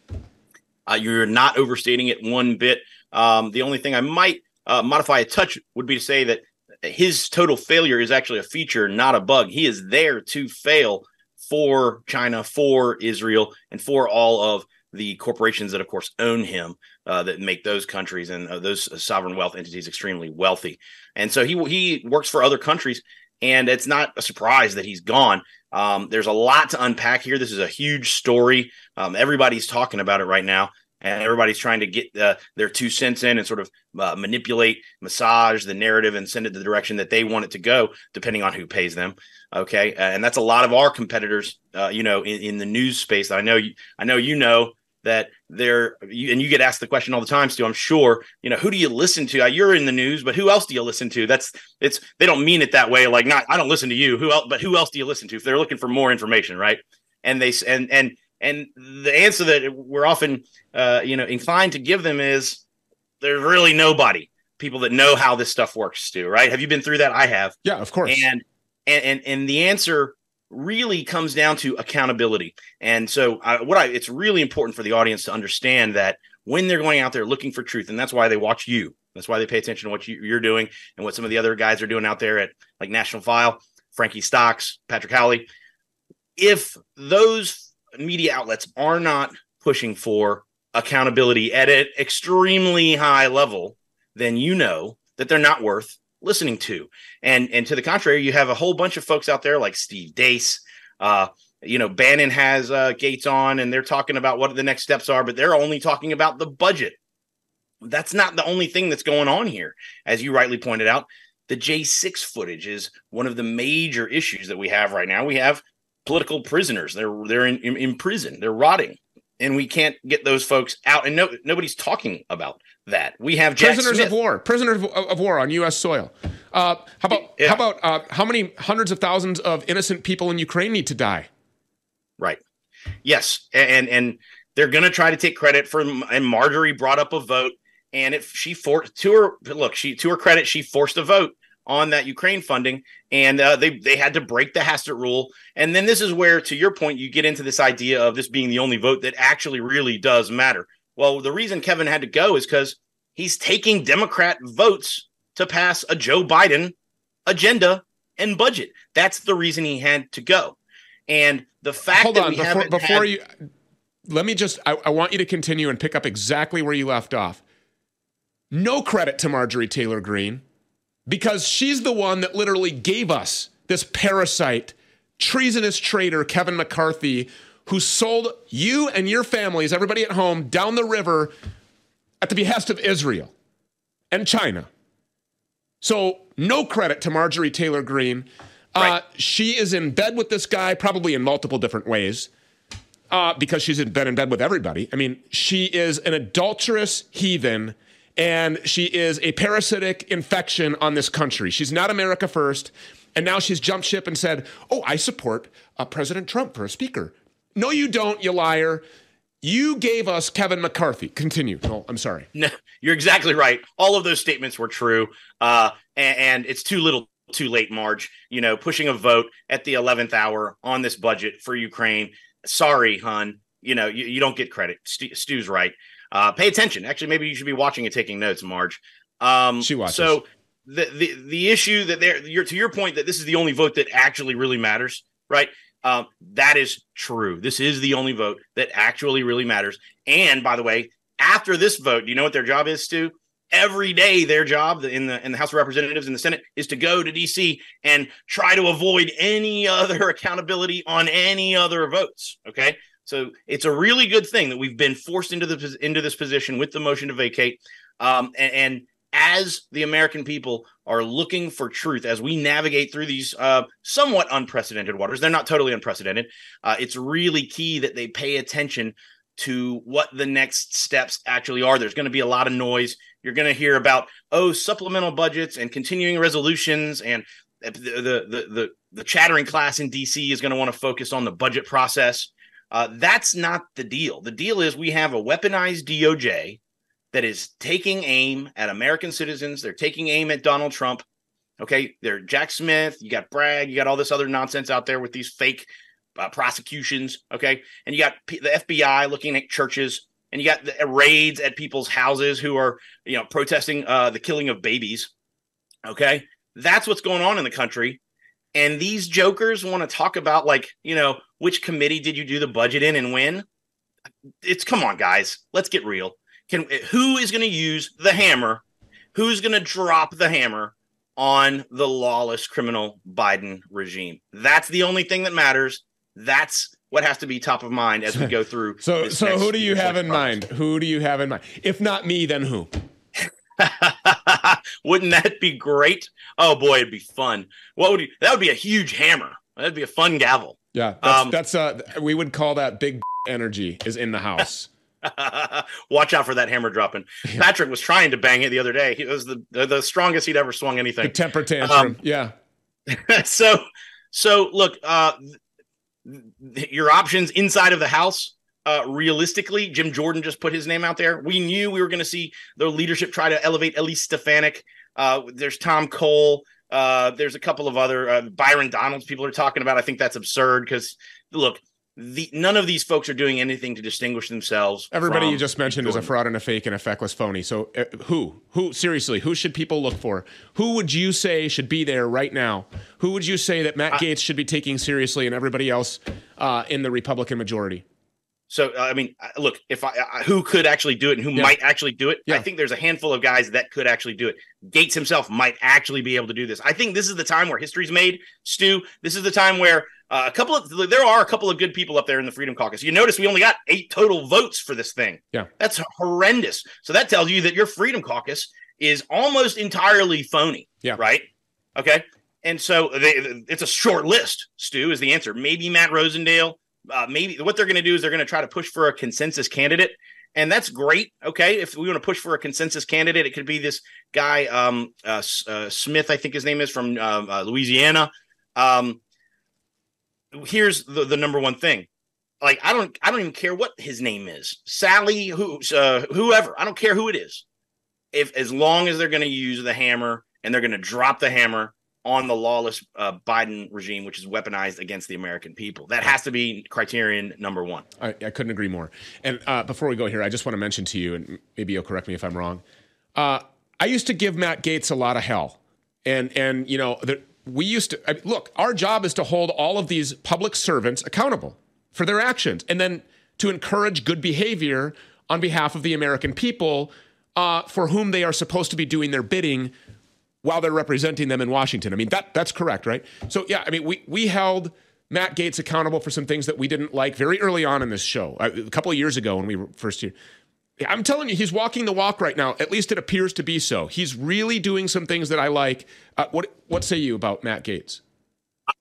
Uh, you're not overstating it one bit. Um, the only thing I might uh, modify a touch would be to say that his total failure is actually a feature, not a bug. He is there to fail for China, for Israel, and for all of the corporations that, of course, own him, uh, that make those countries and uh, those sovereign wealth entities extremely wealthy. And so he he works for other countries, and it's not a surprise that he's gone. Um, there's a lot to unpack here. This is a huge story. Um, everybody's talking about it right now. And everybody's trying to get uh, their two cents in and sort of uh, manipulate, massage the narrative and send it the direction that they want it to go, depending on who pays them. OK, uh, and that's a lot of our competitors, uh, you know, in, in the news space. I know, you, I know, you know, that they're you, and you get asked the question all the time, Stu, I'm sure, you know, who do you listen to? You're in the news, but who else do you listen to? That's it's they don't mean it that way. Like, not I don't listen to you. Who else? But who else do you listen to if they're looking for more information? Right. And they and and. And the answer that we're often, uh, you know, inclined to give them is there's really nobody, people that know how this stuff works, Stu, right? Have you been through that? I have. Yeah, of course. And and and, and the answer really comes down to accountability. And so I, what I it's really important for the audience to understand that when they're going out there looking for truth, and that's why they watch you. That's why they pay attention to what you, you're doing and what some of the other guys are doing out there at like National File, Frankie Stocks, Patrick Howley. If those media outlets are not pushing for accountability at an extremely high level, then you know that they're not worth listening to. And and to the contrary, you have a whole bunch of folks out there like Steve Dace. Uh, you know, Bannon has uh, Gates on and they're talking about what the next steps are, but they're only talking about the budget. That's not the only thing that's going on here. As you rightly pointed out, the J six footage is one of the major issues that we have right now. We have political prisoners. They're they're in, in, in prison. They're rotting. And we can't get those folks out. And no, nobody's talking about that. We have Jack prisoners Smith. of war, prisoners of, of war on U S soil. Uh, how about yeah. how about uh, how many hundreds of thousands of innocent people in Ukraine need to die? Right. Yes. And and they're going to try to take credit for. And Marjorie brought up a vote. And if she forced to her look, she to her credit, she forced a vote on that Ukraine funding, and uh, they they had to break the Hastert rule. And then this is where, to your point, you get into this idea of this being the only vote that actually really does matter. Well, the reason Kevin had to go is because he's taking Democrat votes to pass a Joe Biden agenda and budget. That's the reason he had to go. And the fact Hold that on, we before, haven't before had- you, let me just, I, I want you to continue and pick up exactly where you left off. No credit to Marjorie Taylor Greene, because she's the one that literally gave us this parasite, treasonous traitor, Kevin McCarthy, who sold you and your families, everybody at home, down the river at the behest of Israel and China. So no credit to Marjorie Taylor Greene. Right. Uh, she is in bed with this guy, probably in multiple different ways, uh, because she's in bed in bed with everybody. I mean, she is an adulterous heathen. And she is a parasitic infection on this country. She's not America first. And now she's jumped ship and said, oh, I support uh, President Trump for a speaker. No, you don't, you liar. You gave us Kevin McCarthy. Continue. No, I'm sorry. No, you're exactly right. All of those statements were true. Uh, and, and it's too little too late, Marge. You know, pushing a vote at the eleventh hour on this budget for Ukraine. Sorry, hon. You know, you, you don't get credit. St- Stu's right. Uh, pay attention. Actually, maybe you should be watching and taking notes, Marge. Um, she watches. So the, the, the issue that they're, you're, to your point that this is the only vote that actually really matters, right? Um, that is true. This is the only vote that actually really matters. And by the way, after this vote, do you know what their job is, Stu? Every day, their job in the in the House of Representatives and the Senate is to go to D C and try to avoid any other accountability on any other votes. Okay, so it's a really good thing that we've been forced into the into this position with the motion to vacate. Um, and, and as the American people are looking for truth, as we navigate through these uh, somewhat unprecedented waters, they're not totally unprecedented. Uh, it's really key that they pay attention to what the next steps actually are. There's going to be a lot of noise. You're going to hear about, oh, supplemental budgets and continuing resolutions. And the, the, the, the, the chattering class in D C is going to want to focus on the budget process. Uh, that's not the deal. The deal is we have a weaponized D O J that is taking aim at American citizens. They're taking aim at Donald Trump. Okay, they're Jack Smith. You got Bragg. You got all this other nonsense out there with these fake uh, prosecutions. Okay, and you got P- the F B I looking at churches, and you got the raids at people's houses who are, you know, protesting uh, the killing of babies. Okay, that's what's going on in the country. And these jokers want to talk about, like, you know, which committee did you do the budget in and when? It's come on, guys. Let's get real. Can, who is going to use the hammer? Who's going to drop the hammer on the lawless criminal Biden regime? That's the only thing that matters. That's what has to be top of mind as we go through. So, this so next, who do you have in mind? Who do you have in mind? If not me, then who? Wouldn't that be great? Oh boy, it'd be fun. What would you, that would be a huge hammer. That'd be a fun gavel. Yeah, that's, um, that's uh, we would call that big energy is in the house. Watch out for that hammer dropping. Yeah. Patrick was trying to bang it the other day. He was the the strongest he'd ever swung anything. The temper tantrum. Um, yeah. so, so look, uh, your options inside of the house. Uh, realistically, Jim Jordan just put his name out there. We knew we were going to see their leadership try to elevate Elise Stefanik. Uh, there's Tom Cole. Uh, there's a couple of other uh, Byron Donalds people are talking about. I think that's absurd because look. The, none of these folks are doing anything to distinguish themselves. Everybody you just mentioned is a fraud and a fake and a feckless phony. So uh, who, who, seriously, who should people look for? Who would you say should be there right now? Who would you say that Matt I, Gaetz should be taking seriously and everybody else uh, in the Republican majority? So, uh, I mean, look, if I, I who could actually do it and who yeah. might actually do it? Yeah. I think there's a handful of guys that could actually do it. Gaetz himself might actually be able to do this. I think this is the time where history's made, Stu. This is the time where Uh, a couple of there are a couple of good people up there in the Freedom Caucus. You notice we only got eight total votes for this thing. Yeah, that's horrendous. So that tells you that your Freedom Caucus is almost entirely phony. Yeah, right. Okay, and so they, it's a short list. Stu is the answer. Maybe Matt Rosendale. Uh, maybe what they're going to do is they're going to try to push for a consensus candidate, and that's great. Okay, if we want to push for a consensus candidate, it could be this guy um, uh, uh, Smith, I think his name is from uh, uh, Louisiana. Um, Here's the, the number one thing. Like, I don't I don't even care what his name is. Sally, who, uh, whoever. I don't care who it is. If as long as they're going to use the hammer and they're going to drop the hammer on the lawless uh, Biden regime, which is weaponized against the American people. That has to be criterion number one. I, I couldn't agree more. And uh, before we go here, I just want to mention to you, and maybe you'll correct me if I'm wrong. Uh, I used to give Matt Gaetz a lot of hell. And, and you know, the We used to, I mean, look, our job is to hold all of these public servants accountable for their actions and then to encourage good behavior on behalf of the American people uh, for whom they are supposed to be doing their bidding while they're representing them in Washington. I mean, that that's correct, right? So, yeah, I mean, we, we held Matt Gaetz accountable for some things that we didn't like very early on in this show, a couple of years ago when we were first here. I'm telling you, he's walking the walk right now. At least it appears to be so. He's really doing some things that I like. Uh, what What say you about Matt Gaetz?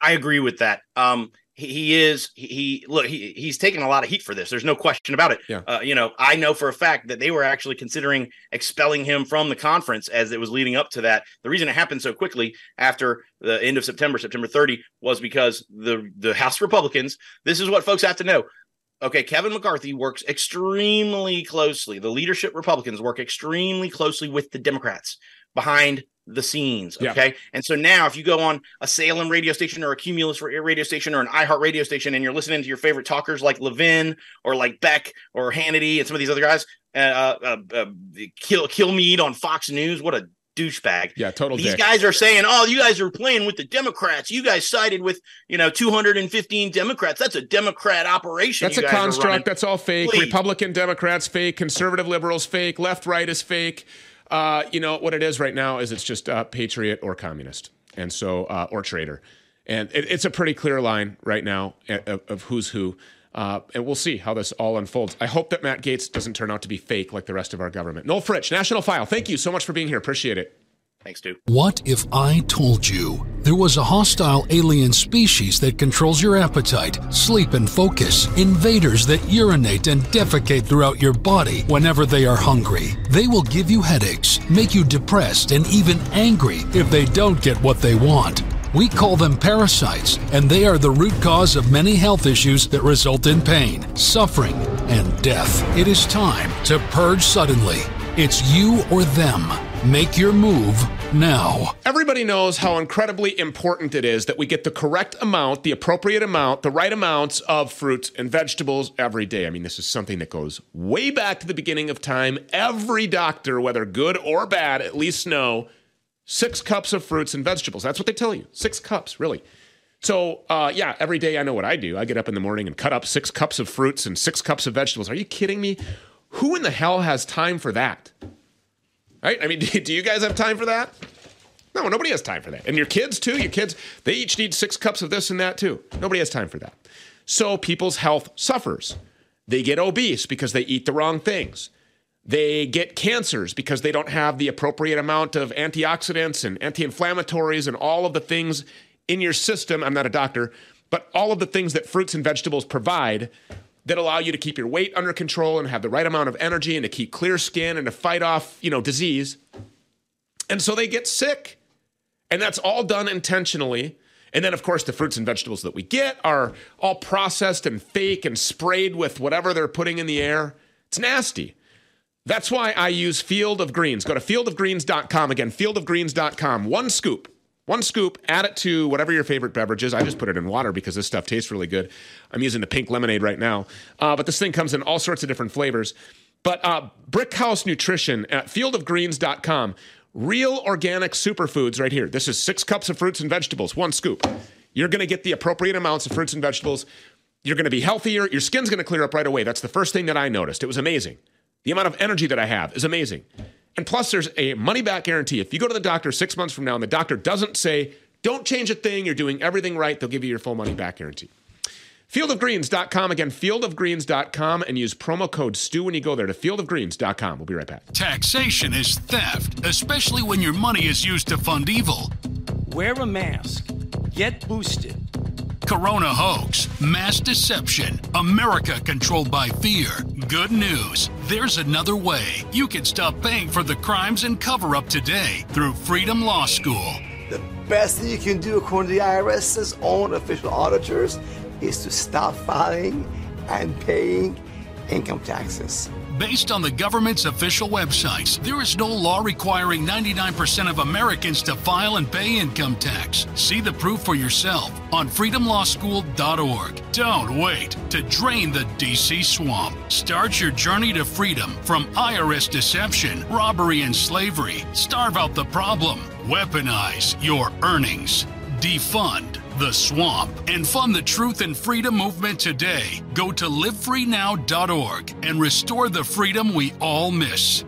I agree with that. Um, he, he is he, he look he he's taking a lot of heat for this. There's no question about it. Yeah. Uh, you know, I know for a fact that they were actually considering expelling him from the conference as it was leading up to that. The reason it happened so quickly after the end of September, September thirtieth, was because the the House Republicans. This is what folks have to know. Okay, Kevin McCarthy works extremely closely. The leadership Republicans work extremely closely with the Democrats behind the scenes. Okay. Yeah. And so now if you go on a Salem radio station or a Cumulus radio station or an iHeart radio station and you're listening to your favorite talkers like Levin or like Beck or Hannity and some of these other guys, uh, uh, uh, Kill Killmead on Fox News, what a douchebag. Yeah, total These dick. Guys are saying, oh, you guys are playing with the Democrats. You guys sided with, you know, two hundred fifteen Democrats. That's a Democrat operation. That's you a guys construct. That's all fake. Please. Republican Democrats fake. Conservative liberals fake. Left right is fake. Uh, you know, what it is right now is it's just uh, patriot or communist, and so uh, or traitor. And it, it's a pretty clear line right now of, of who's who. Uh, and we'll see how this all unfolds. I hope that Matt Gaetz doesn't turn out to be fake like the rest of our government. Noel Fritsch, National File, thank you so much for being here. Appreciate it. Thanks, dude. What if I told you there was a hostile alien species that controls your appetite, sleep, and focus? Invaders that urinate and defecate throughout your body whenever they are hungry. They will give you headaches, make you depressed, and even angry if they don't get what they want. We call them parasites, and they are the root cause of many health issues that result in pain, suffering, and death. It is time to purge suddenly. It's you or them. Make your move now. Everybody knows how incredibly important it is that we get the correct amount, the appropriate amount, the right amounts of fruits and vegetables every day. I mean, this is something that goes way back to the beginning of time. Every doctor, whether good or bad, at least know six cups of fruits and vegetables. That's what they tell you. Six cups, really. So, uh, yeah, every day I know what I do. I get up in the morning and cut up six cups of fruits and six cups of vegetables. Are you kidding me? Who in the hell has time for that? Right? I mean, do you guys have time for that? No, nobody has time for that. And your kids, too. Your kids, they each need six cups of this and that, too. Nobody has time for that. So people's health suffers. They get obese because they eat the wrong things. They get cancers because they don't have the appropriate amount of antioxidants and anti-inflammatories and all of the things in your system. I'm not a doctor, but all of the things that fruits and vegetables provide that allow you to keep your weight under control and have the right amount of energy and to keep clear skin and to fight off, you know, disease. And so they get sick. And that's all done intentionally. And then, of course, the fruits and vegetables that we get are all processed and fake and sprayed with whatever they're putting in the air. It's nasty. That's why I use Field of Greens. Go to field of greens dot com. Again, field of greens dot com. One scoop. One scoop, add it to whatever your favorite beverage is. I just put it in water because this stuff tastes really good. I'm using the pink lemonade right now. Uh, but this thing comes in all sorts of different flavors. But uh, Brickhouse Nutrition at field of greens dot com. Real organic superfoods right here. This is six cups of fruits and vegetables, one scoop. You're going to get the appropriate amounts of fruits and vegetables. You're going to be healthier. Your skin's going to clear up right away. That's the first thing that I noticed. It was amazing. The amount of energy that I have is amazing. And plus, there's a money-back guarantee. If you go to the doctor six months from now and the doctor doesn't say, don't change a thing, you're doing everything right, they'll give you your full money-back guarantee. field of greens dot com. Again, field of greens dot com, and use promo code Stew when you go there to field of greens dot com. We'll be right back. Taxation is theft, especially when your money is used to fund evil. Wear a mask. Get boosted. Corona hoax, mass deception, America controlled by fear. Good news. There's another way. You can stop paying for the crimes and cover-up today through Freedom Law School. The best thing you can do, according to the IRS's own official auditors, is to stop filing and paying income taxes. Based on the government's official websites, there is no law requiring ninety-nine percent of Americans to file and pay income tax. See the proof for yourself on freedom law school dot org. Don't wait to drain the D C swamp. Start your journey to freedom from I R S deception, robbery, and slavery. Starve out the problem. Weaponize your earnings. Defund the swamp and fund the truth and freedom movement today. Go to live free now dot org and restore the freedom we all miss.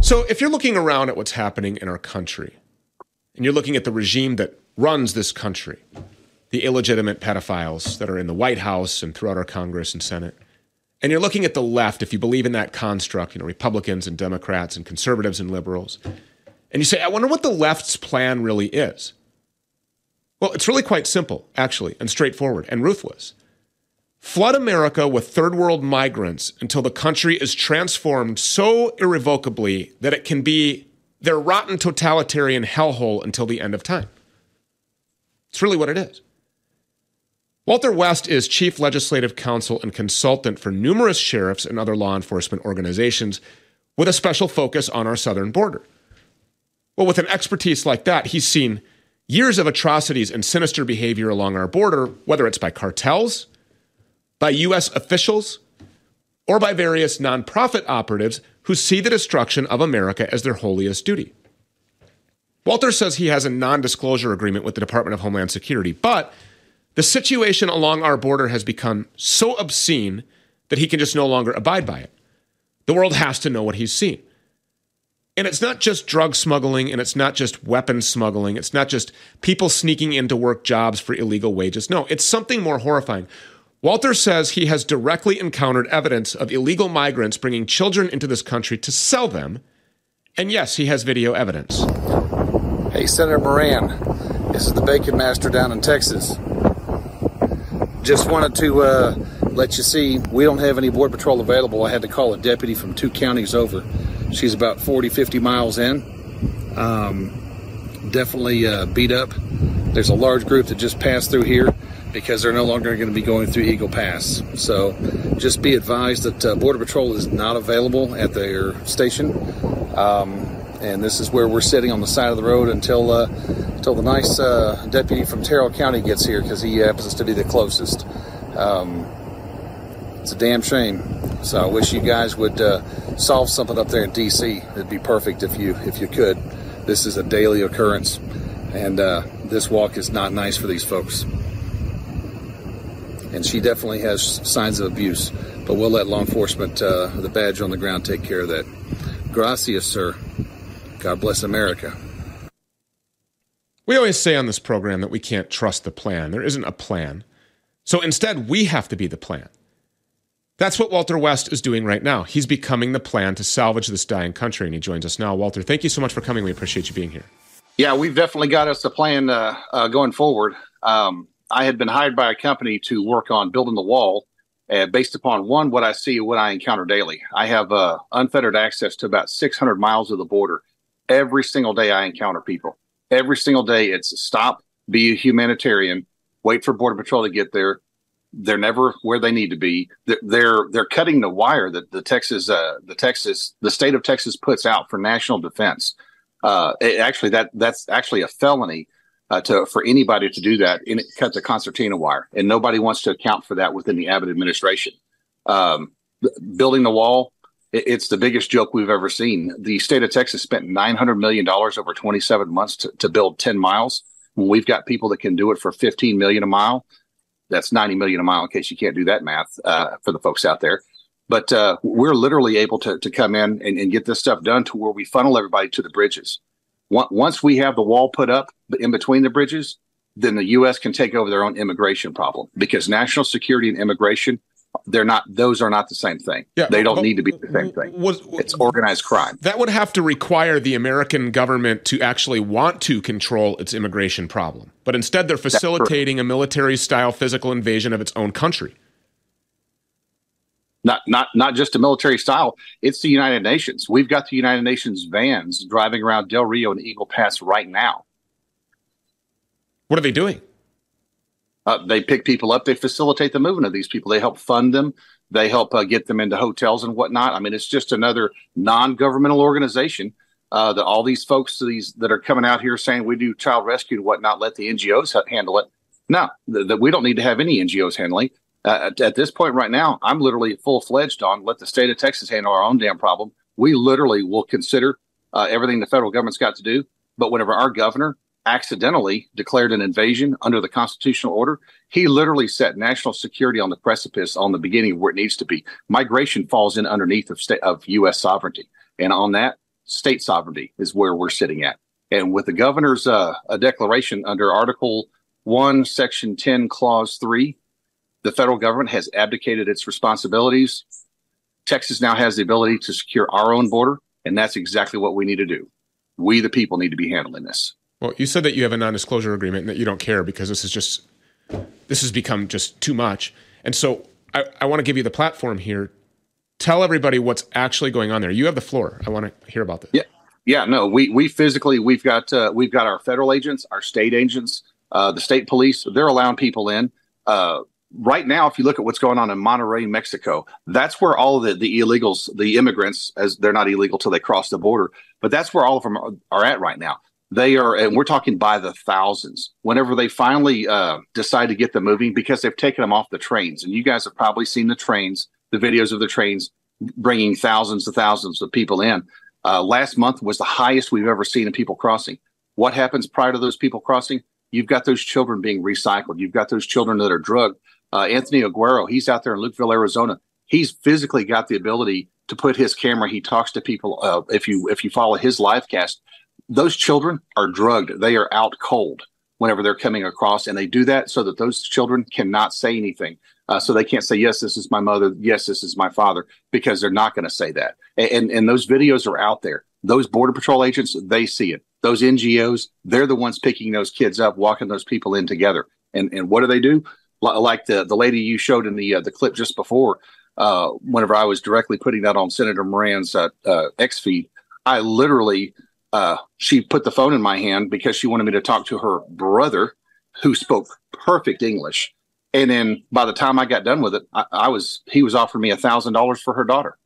So if you're looking around at what's happening in our country, and you're looking at the regime that runs this country, the illegitimate pedophiles that are in the White House and throughout our Congress and Senate, and you're looking at the left, if you believe in that construct, you know, Republicans and Democrats and conservatives and liberals, and you say, I wonder what the left's plan really is. Well, it's really quite simple, actually, and straightforward and ruthless. Flood America with third world migrants until the country is transformed so irrevocably that it can be their rotten totalitarian hellhole until the end of time. It's really what it is. Walter West is chief legislative counsel and consultant for numerous sheriffs and other law enforcement organizations with a special focus on our southern border. Well, with an expertise like that, he's seen years of atrocities and sinister behavior along our border, whether it's by cartels, by U S officials, or by various nonprofit operatives who see the destruction of America as their holiest duty. Walter says he has a non-disclosure agreement with the Department of Homeland Security, but the situation along our border has become so obscene that he can just no longer abide by it. The world has to know what he's seen. And it's not just drug smuggling, and it's not just weapon smuggling. It's not just people sneaking in to work jobs for illegal wages. No, it's something more horrifying. Walter says he has directly encountered evidence of illegal migrants bringing children into this country to sell them. And yes, he has video evidence. Hey, Senator Moran, this is the Bacon Master down in Texas. Just wanted to uh, let you see, we don't have any Border Patrol available. I had to call a deputy from two counties over. She's about forty, fifty miles in. Um, definitely uh, beat up. There's a large group that just passed through here because they're no longer going to be going through Eagle Pass. So just be advised that uh, Border Patrol is not available at their station. Um, and this is where we're sitting on the side of the road until uh, until the nice uh, deputy from Terrell County gets here, because he happens to be the closest. Um, it's a damn shame. So I wish you guys would uh, solve something up there in D C It'd be perfect if you if you could. This is a daily occurrence, and uh, this walk is not nice for these folks. And she definitely has signs of abuse, but we'll let law enforcement, uh, the badge on the ground, take care of that. Gracias, sir. God bless America. We always say on this program that we can't trust the plan. There isn't a plan. So instead, we have to be the plan. That's what Walter West is doing right now. He's becoming the plan to salvage this dying country, and he joins us now. Walter, thank you so much for coming. We appreciate you being here. Yeah, we've definitely got us a plan uh, uh, going forward. Um, I had been hired by a company to work on building the wall uh, based upon, one, what I see, what I encounter daily. I have uh, unfettered access to about six hundred miles of the border. Every single day I encounter people. Every single day it's stop, be a humanitarian, wait for Border Patrol to get there. They're never where they need to be. They're they're cutting the wire that the Texas uh, the Texas the state of Texas puts out for national defense. Uh, it, actually, that that's actually a felony uh, to for anybody to do that. And it cuts a concertina wire, and nobody wants to account for that within the Abbott administration. Um, building the wall, it, it's the biggest joke we've ever seen. The state of Texas spent nine hundred million dollars over twenty seven months to, to build ten miles. We've got people that can do it for fifteen million a mile. That's ninety million a mile, in case you can't do that math uh, for the folks out there. But uh, we're literally able to, to come in and, and get this stuff done to where we funnel everybody to the bridges. Once we have the wall put up in between the bridges, then the U S can take over their own immigration problem, because national security and immigration, they're not; those are not the same thing. Yeah, they don't need to be the same thing. Was, was, it's organized crime. That would have to require the American government to actually want to control its immigration problem. But instead, they're facilitating a military-style physical invasion of its own country. Not, not, not just a military style. It's the United Nations. We've got the United Nations vans driving around Del Rio and Eagle Pass right now. What are they doing? Uh, they pick people up. They facilitate the movement of these people. They help fund them. They help uh, get them into hotels and whatnot. I mean, it's just another non-governmental organization uh, that all these folks these that are coming out here saying we do child rescue and whatnot, let the N G Os handle it. No, th- that we don't need to have any N G Os handling. Uh, at, at this point right now, I'm literally full-fledged on let the state of Texas handle our own damn problem. We literally will consider uh, everything the federal government's got to do. But whenever our governor accidentally declared an invasion under the constitutional order, he literally set national security on the precipice, on the beginning of where it needs to be. Migration falls in underneath of state of U S sovereignty, and on that, state sovereignty is where we're sitting at. And with the governor's uh, a declaration under Article One, Section Ten, Clause Three, the federal government has abdicated its responsibilities. Texas now has the ability to secure our own border, and that's exactly what we need to do. We, the people, need to be handling this. Well, you said that you have a non-disclosure agreement and that you don't care because this is just, this has become just too much. And so I, I want to give you the platform here. Tell everybody what's actually going on there. You have the floor. I want to hear about this. Yeah, yeah. No, we we physically we've got uh, we've got our federal agents, our state agents, uh, the state police. They're allowing people in. uh, right now, if you look at what's going on in Monterrey, Mexico, that's where all the, the illegals, the immigrants, as they're not illegal till they cross the border, but that's where all of them are, are at right now. They are, and we're talking by the thousands, whenever they finally uh, decide to get them moving, because they've taken them off the trains. And you guys have probably seen the trains, the videos of the trains bringing thousands and thousands of people in. Uh, last month was the highest we've ever seen in people crossing. What happens prior to those people crossing? You've got those children being recycled. You've got those children that are drugged. Uh, Anthony Aguero, he's out there in Lukeville, Arizona. He's physically got the ability to put his camera. He talks to people. Uh, if you if you follow his live cast, those children are drugged. They are out cold whenever they're coming across, and they do that so that those children cannot say anything. Uh, so they can't say, yes, this is my mother. Yes, this is my father, because they're not going to say that. And, and and those videos are out there. Those Border Patrol agents, they see it. Those N G Os, they're the ones picking those kids up, walking those people in together. And and what do they do? Like the, the lady you showed in the uh, the clip just before, uh, whenever I was directly putting that on Senator Moran's uh, uh, X feed, I literally, uh, she put the phone in my hand because she wanted me to talk to her brother, who spoke perfect English. And then by the time I got done with it, I, I was he was offering me a thousand dollars for her daughter.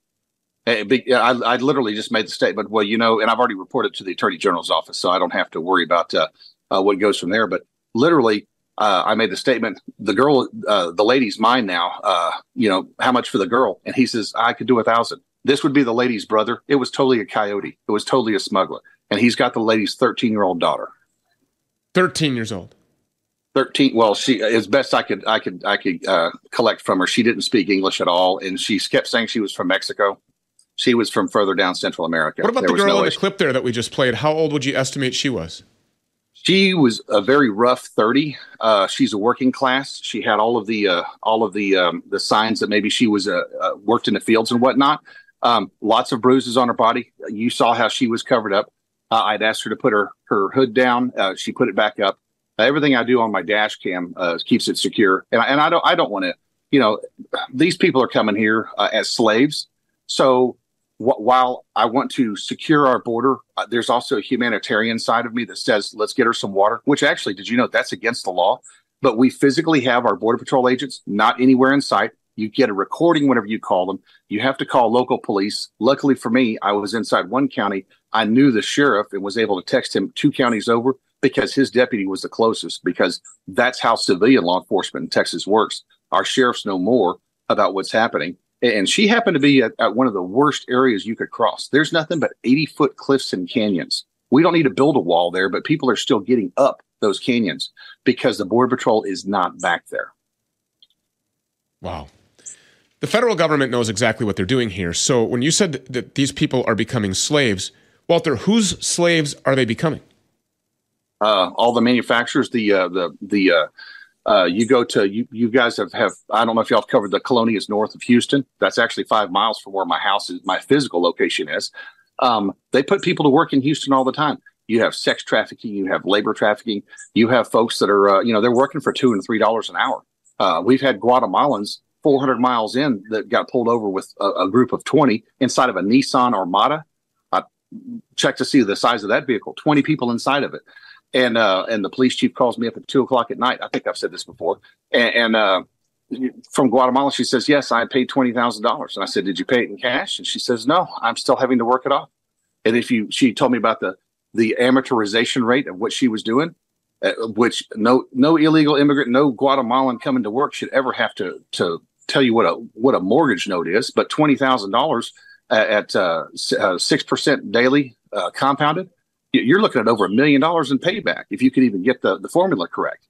I, I literally just made the statement, well, you know, and I've already reported to the Attorney General's office, so I don't have to worry about uh, uh, what goes from there. But literally, uh, I made the statement, the girl, uh, the lady's mine now, uh, you know, how much for the girl? And he says, I could do a thousand. This would be the lady's brother. It was totally a coyote. It was totally a smuggler. And he's got the lady's thirteen-year-old daughter. thirteen years old. Thirteen. Well, she, as best I could, I could, I could uh, collect from her, she didn't speak English at all, and she kept saying she was from Mexico. She was from further down Central America. What about there the girl no in the age. clip there that we just played? How old would you estimate she was? She was a very rough thirty. Uh, she's a working class. She had all of the uh, all of the um, the signs that maybe she was uh, uh, worked in the fields and whatnot. Um, lots of bruises on her body. You saw how she was covered up. Uh, I'd asked her to put her her hood down. Uh, she put it back up. Everything I do on my dash cam uh, keeps it secure. And I, and I don't I don't want to, you know, these people are coming here uh, as slaves. So wh- while I want to secure our border, uh, there's also a humanitarian side of me that says, let's get her some water, which actually, did you know that's against the law? But we physically have our Border Patrol agents not anywhere in sight. You get a recording whenever you call them. You have to call local police. Luckily for me, I was inside one county. I knew the sheriff and was able to text him two counties over, because his deputy was the closest, because that's how civilian law enforcement in Texas works. Our sheriffs know more about what's happening. And she happened to be at, at one of the worst areas you could cross. There's nothing but eighty-foot cliffs and canyons. We don't need to build a wall there, but people are still getting up those canyons because the Border Patrol is not back there. Wow. The federal government knows exactly what they're doing here. So when you said that these people are becoming slaves, Walter, whose slaves are they becoming? Uh, all the manufacturers, the, uh, the, the, uh, uh, you go to, you, you guys have, have, I don't know if y'all have covered the Colonias north of Houston. That's actually five miles from where my house is, my physical location is. Um, they put people to work in Houston all the time. You have sex trafficking, you have labor trafficking, you have folks that are, uh, you know, they're working for two and three dollars an hour. Uh, we've had Guatemalans four hundred miles in that got pulled over with a, a group of twenty inside of a Nissan Armada. I checked to see the size of that vehicle, twenty people inside of it. And uh, and the police chief calls me up at two o'clock at night. I think I've said this before. And, and uh, from Guatemala, she says, yes, I paid twenty thousand dollars. And I said, did you pay it in cash? And she says, no, I'm still having to work it off. And if you, she told me about the the amateurization rate of what she was doing, uh, which no no illegal immigrant, no Guatemalan coming to work should ever have to to tell you what a what a mortgage note is. But twenty thousand dollars at uh, six percent daily uh, compounded. You're looking at over a million dollars in payback if you could even get the, the formula correct.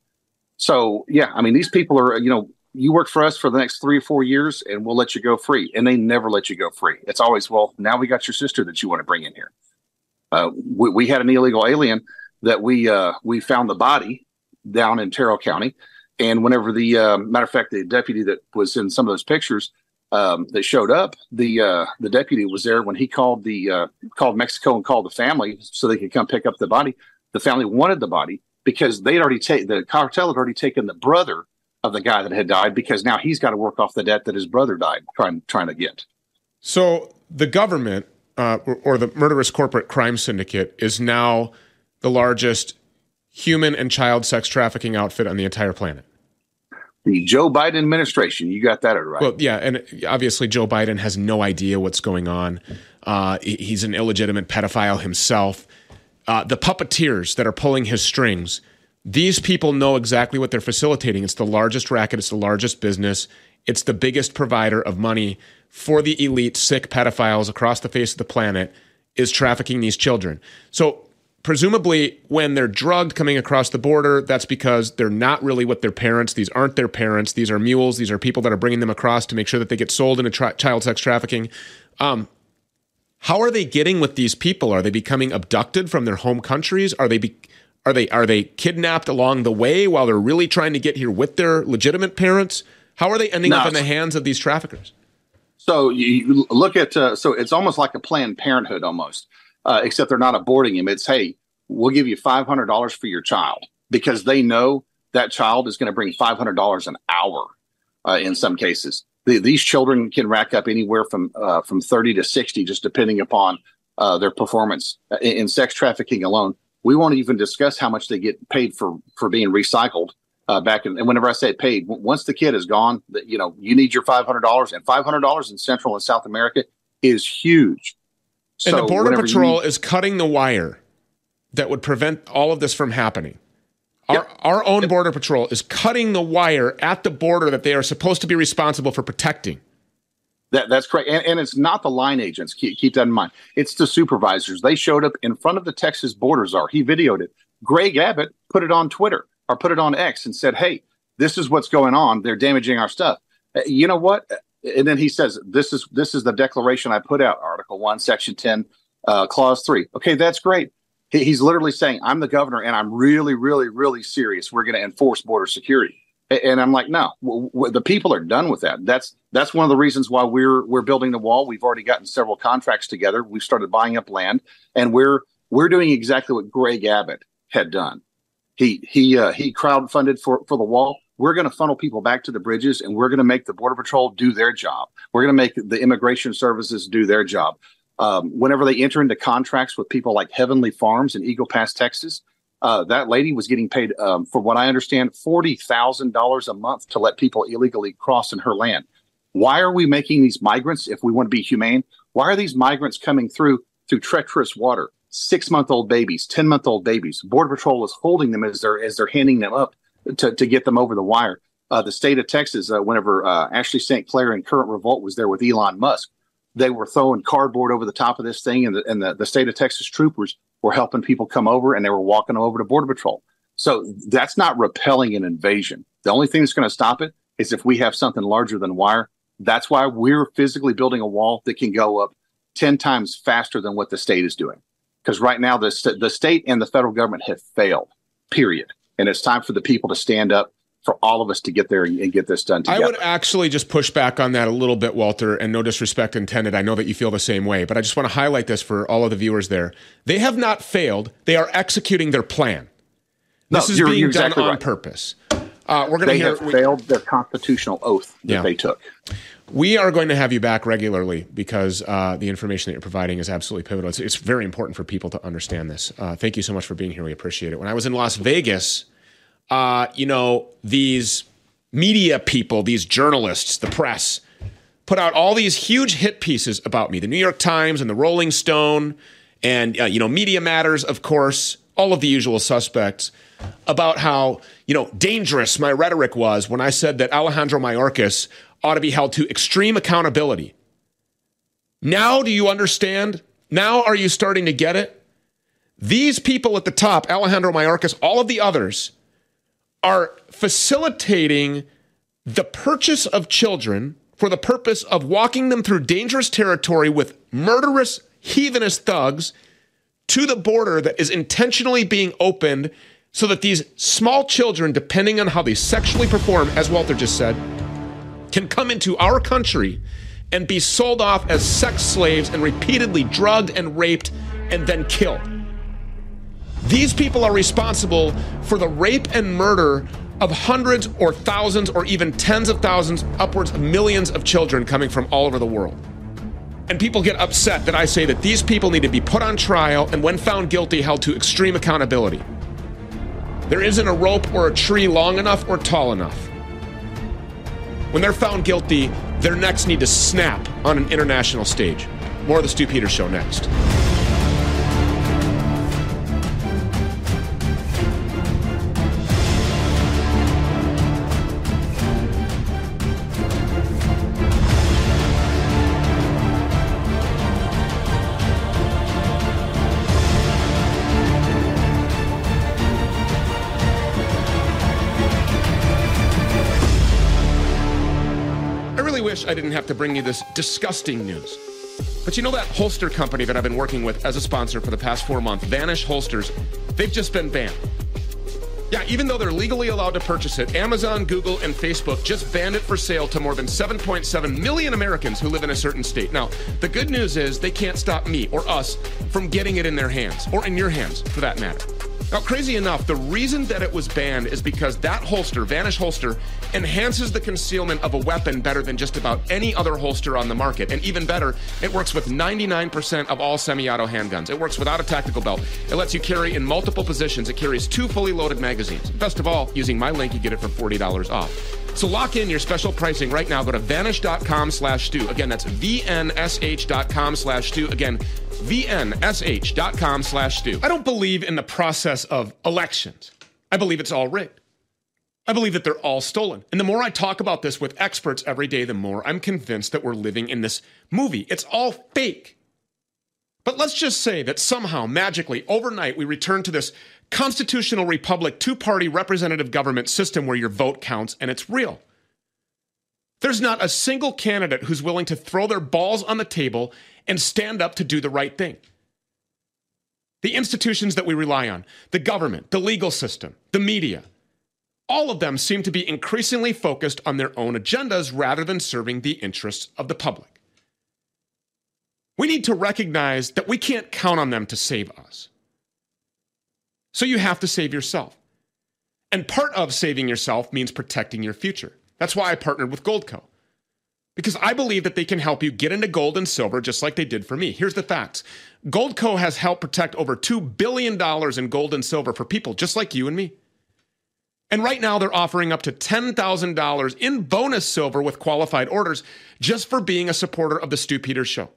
So, yeah, I mean, these people are, you know, you work for us for the next three or four years and we'll let you go free. And they never let you go free. It's always, well, now we got your sister that you want to bring in here. Uh, we, we had an illegal alien that we uh, we found the body down in Terrell County. And whenever the uh, matter of fact, the deputy that was in some of those pictures um, that showed up, the, uh, the deputy was there when he called the, uh, called Mexico and called the family so they could come pick up the body. The family wanted the body because they'd already taken, the cartel had already taken the brother of the guy that had died, because now he's got to work off the debt that his brother died trying, trying to get. So the government, uh, or, or the murderous corporate crime syndicate is now the largest human and child sex trafficking outfit on the entire planet. The Joe Biden administration. You got that right. Well, yeah. And obviously Joe Biden has no idea what's going on. Uh, he's an illegitimate pedophile himself. Uh, the puppeteers that are pulling his strings, these people know exactly what they're facilitating. It's the largest racket. It's the largest business. It's the biggest provider of money for the elite sick pedophiles across the face of the planet is trafficking these children. So presumably when they're drugged coming across the border, that's because they're not really with their parents. These aren't their parents. These are mules. These are people that are bringing them across to make sure that they get sold into tra- child sex trafficking. Um, how are they getting with these people? Are they becoming abducted from their home countries? Are they be- are they are they kidnapped along the way while they're really trying to get here with their legitimate parents? How are they ending no. up in the hands of these traffickers? So you look at uh, so it's almost like a Planned Parenthood almost. Uh, except they're not aborting him. It's, hey, we'll give you five hundred dollars for your child because they know that child is going to bring five hundred dollars an hour uh, in some cases. The, these children can rack up anywhere from uh, from thirty to sixty, just depending upon uh, their performance. In, in sex trafficking alone, we won't even discuss how much they get paid for, for being recycled uh, back. In, and whenever I say paid, w- once the kid is gone, you know, you need your five hundred dollars. And five hundred dollars in Central and South America is huge. And so the Border Patrol need- is cutting the wire that would prevent all of this from happening. Yep. Our, our own yep. Border Patrol is cutting the wire at the border that they are supposed to be responsible for protecting. That, that's correct. And, and it's not the line agents. Keep, keep that in mind. It's the supervisors. They showed up in front of the Texas border czar. He videoed it. Greg Abbott put it on Twitter or put it on X and said, hey, this is what's going on. They're damaging our stuff. Uh, you know what? And then he says, this is this is the declaration I put out, Article one, Section ten, uh, Clause three. Okay, that's great. He, he's literally saying, I'm the governor, and I'm really, really, really serious. We're going to enforce border security. And I'm like, no, w- w- the people are done with that. That's that's one of the reasons why we're we're building the wall. We've already gotten several contracts together. We've started buying up land, and we're we're doing exactly what Greg Abbott had done. He, he, uh, he crowdfunded for, for the wall. We're going to funnel people back to the bridges, and we're going to make the Border Patrol do their job. We're going to make the immigration services do their job. Um, whenever they enter into contracts with people like Heavenly Farms in Eagle Pass, Texas, uh, that lady was getting paid, um, for what I understand, forty thousand dollars a month to let people illegally cross in her land. Why are we making these migrants, if we want to be humane, why are these migrants coming through through treacherous water? Six-month-old babies, ten-month-old babies. Border Patrol is holding them as they're, as they're handing them up. To, to get them over the wire. Uh, the state of Texas, uh, whenever uh, Ashley Saint Clair and Current Revolt was there with Elon Musk, they were throwing cardboard over the top of this thing, and the, and the, the state of Texas troopers were helping people come over, and they were walking over to Border Patrol. So that's not repelling an invasion. The only thing that's going to stop it is if we have something larger than wire. That's why we're physically building a wall that can go up ten times faster than what the state is doing. Because right now, the, st- the state and the federal government have failed, period. And it's time for the people to stand up, for all of us to get there and, and get this done together. I would actually just push back on that a little bit, Walter, and no disrespect intended. I know that you feel the same way, but I just want to highlight this for all of the viewers there. They have not failed. They are executing their plan. No, this is you're, being you're done exactly on right. purpose. Uh, we're going to hear. They have failed their constitutional oath that yeah. they took. We are going to have you back regularly because uh, the information that you're providing is absolutely pivotal. It's, it's very important for people to understand this. Uh, thank you so much for being here. We appreciate it. When I was in Las Vegas, uh, you know, these media people, these journalists, the press, put out all these huge hit pieces about me. The New York Times and the Rolling Stone and, uh, you know, Media Matters, of course, all of the usual suspects, about how, you know, dangerous my rhetoric was when I said that Alejandro Mayorkas ought to be held to extreme accountability. Now do you understand? Now are you starting to get it? These people at the top, Alejandro Mayorkas, all of the others, are facilitating the purchase of children for the purpose of walking them through dangerous territory with murderous, heathenous thugs to the border that is intentionally being opened so that these small children, depending on how they sexually perform, as Walter just said, can come into our country and be sold off as sex slaves and repeatedly drugged and raped and then killed. These people are responsible for the rape and murder of hundreds or thousands or even tens of thousands, upwards of millions of children coming from all over the world. And people get upset that I say that these people need to be put on trial and when found guilty, held to extreme accountability. There isn't a rope or a tree long enough or tall enough. When they're found guilty, their necks need to snap on an international stage. More of the Stew Peters Show next. I didn't have to bring you this disgusting news. But you know that holster company that I've been working with as a sponsor for the past four months, Vanish Holsters, they've just been banned. Yeah, even though they're legally allowed to purchase it, Amazon, Google, and Facebook just banned it for sale to more than seven point seven million Americans who live in a certain state. Now, the good news is they can't stop me or us from getting it in their hands, or in your hands, for that matter. Now, crazy enough, the reason that it was banned is because that holster, Vanish Holster, enhances the concealment of a weapon better than just about any other holster on the market. And even better, it works with ninety-nine percent of all semi-auto handguns. It works without a tactical belt. It lets you carry in multiple positions. It carries two fully loaded magazines. Best of all, using my link, you get it for forty dollars off. So lock in your special pricing right now. Go to vanish.com slash stew. Again, that's V N S H dot com slash stew. Again, V N S H dot com slash stew. I don't believe in the process of elections. I believe it's all rigged. I believe that they're all stolen. And the more I talk about this with experts every day, the more I'm convinced that we're living in this movie. It's all fake. But let's just say that somehow, magically, overnight, we return to this constitutional republic, two-party representative government system where your vote counts and it's real. There's not a single candidate who's willing to throw their balls on the table and stand up to do the right thing. The institutions that we rely on, the government, the legal system, the media, all of them seem to be increasingly focused on their own agendas rather than serving the interests of the public. We need to recognize that we can't count on them to save us. So you have to save yourself. And part of saving yourself means protecting your future. That's why I partnered with Gold Co., because I believe that they can help you get into gold and silver just like they did for me. Here's the facts. Gold Co. has helped protect over two billion dollars in gold and silver for people just like you and me. And right now, they're offering up to ten thousand dollars in bonus silver with qualified orders just for being a supporter of the Stew Peters Show.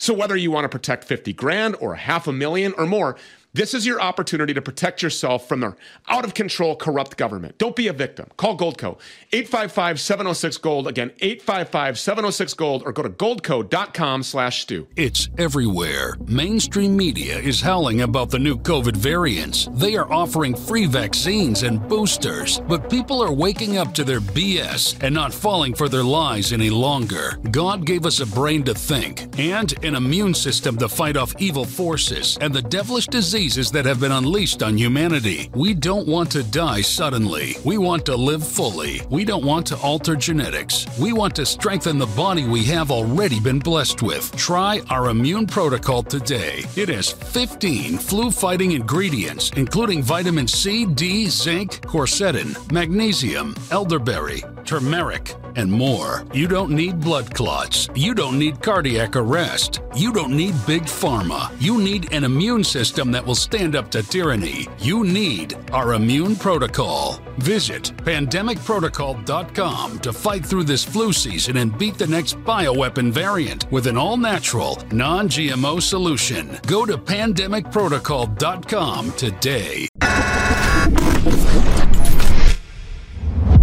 So whether you want to protect fifty grand or half a million or more, this is your opportunity to protect yourself from their out-of-control, corrupt government. Don't be a victim. Call Gold Co. eight five five, seven oh six, GOLD. Again, eight five five, seven oh six, GOLD, or go to goldco.com slash stew. It's everywhere. Mainstream media is howling about the new COVID variants. They are offering free vaccines and boosters, but people are waking up to their B S and not falling for their lies any longer. God gave us a brain to think and an immune system to fight off evil forces and the devilish disease diseases that have been unleashed on humanity. We don't want to die suddenly. We want to live fully. We don't want to alter genetics. We want to strengthen the body we have already been blessed with. Try our immune protocol today. It has fifteen flu-fighting ingredients, including vitamin C, D, zinc, quercetin, magnesium, elderberry, turmeric, and more. You don't need blood clots. You don't need cardiac arrest. You don't need big pharma. You need an immune system that will stand up to tyranny. You need our immune protocol. Visit pandemic protocol dot com to fight through this flu season and beat the next bioweapon variant with an all-natural, non-G M O solution. Go to pandemic protocol dot com today.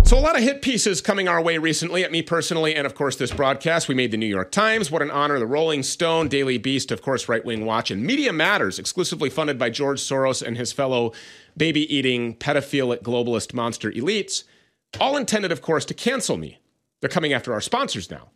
So a lot of hit pieces coming our way recently at me personally and, of course, this broadcast. We made the New York Times. What an honor. The Rolling Stone, Daily Beast, of course, Right Wing Watch, and Media Matters, exclusively funded by George Soros and his fellow baby-eating, pedophilic, globalist monster elites, all intended, of course, to cancel me. They're coming after our sponsors now.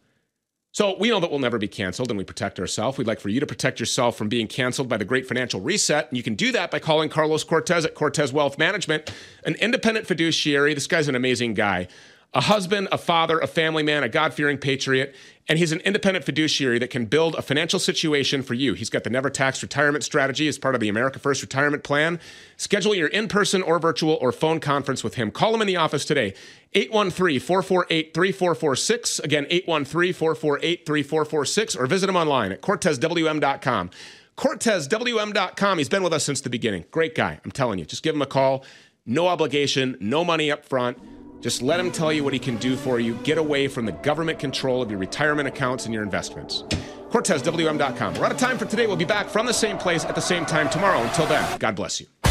So we know that we'll never be canceled, and we protect ourselves. We'd like for you to protect yourself from being canceled by the Great Financial Reset, and you can do that by calling Carlos Cortez at Cortez Wealth Management, an independent fiduciary. This guy's an amazing guy, a husband, a father, a family man, a God-fearing patriot, and he's an independent fiduciary that can build a financial situation for you. He's got the Never Tax Retirement Strategy as part of the America First Retirement Plan. Schedule your in-person or virtual or phone conference with him. Call him in the office today, eight one three, four four eight, three four four six. Again, eight one three, four four eight, three four four six, or visit him online at cortez w m dot com. cortez w m dot com. He's been with us since the beginning. Great guy. I'm telling you. Just give him a call. No obligation, no money up front. Just let him tell you what he can do for you. Get away from the government control of your retirement accounts and your investments. Cortez W M dot com. We're out of time for today. We'll be back from the same place at the same time tomorrow. Until then, God bless you.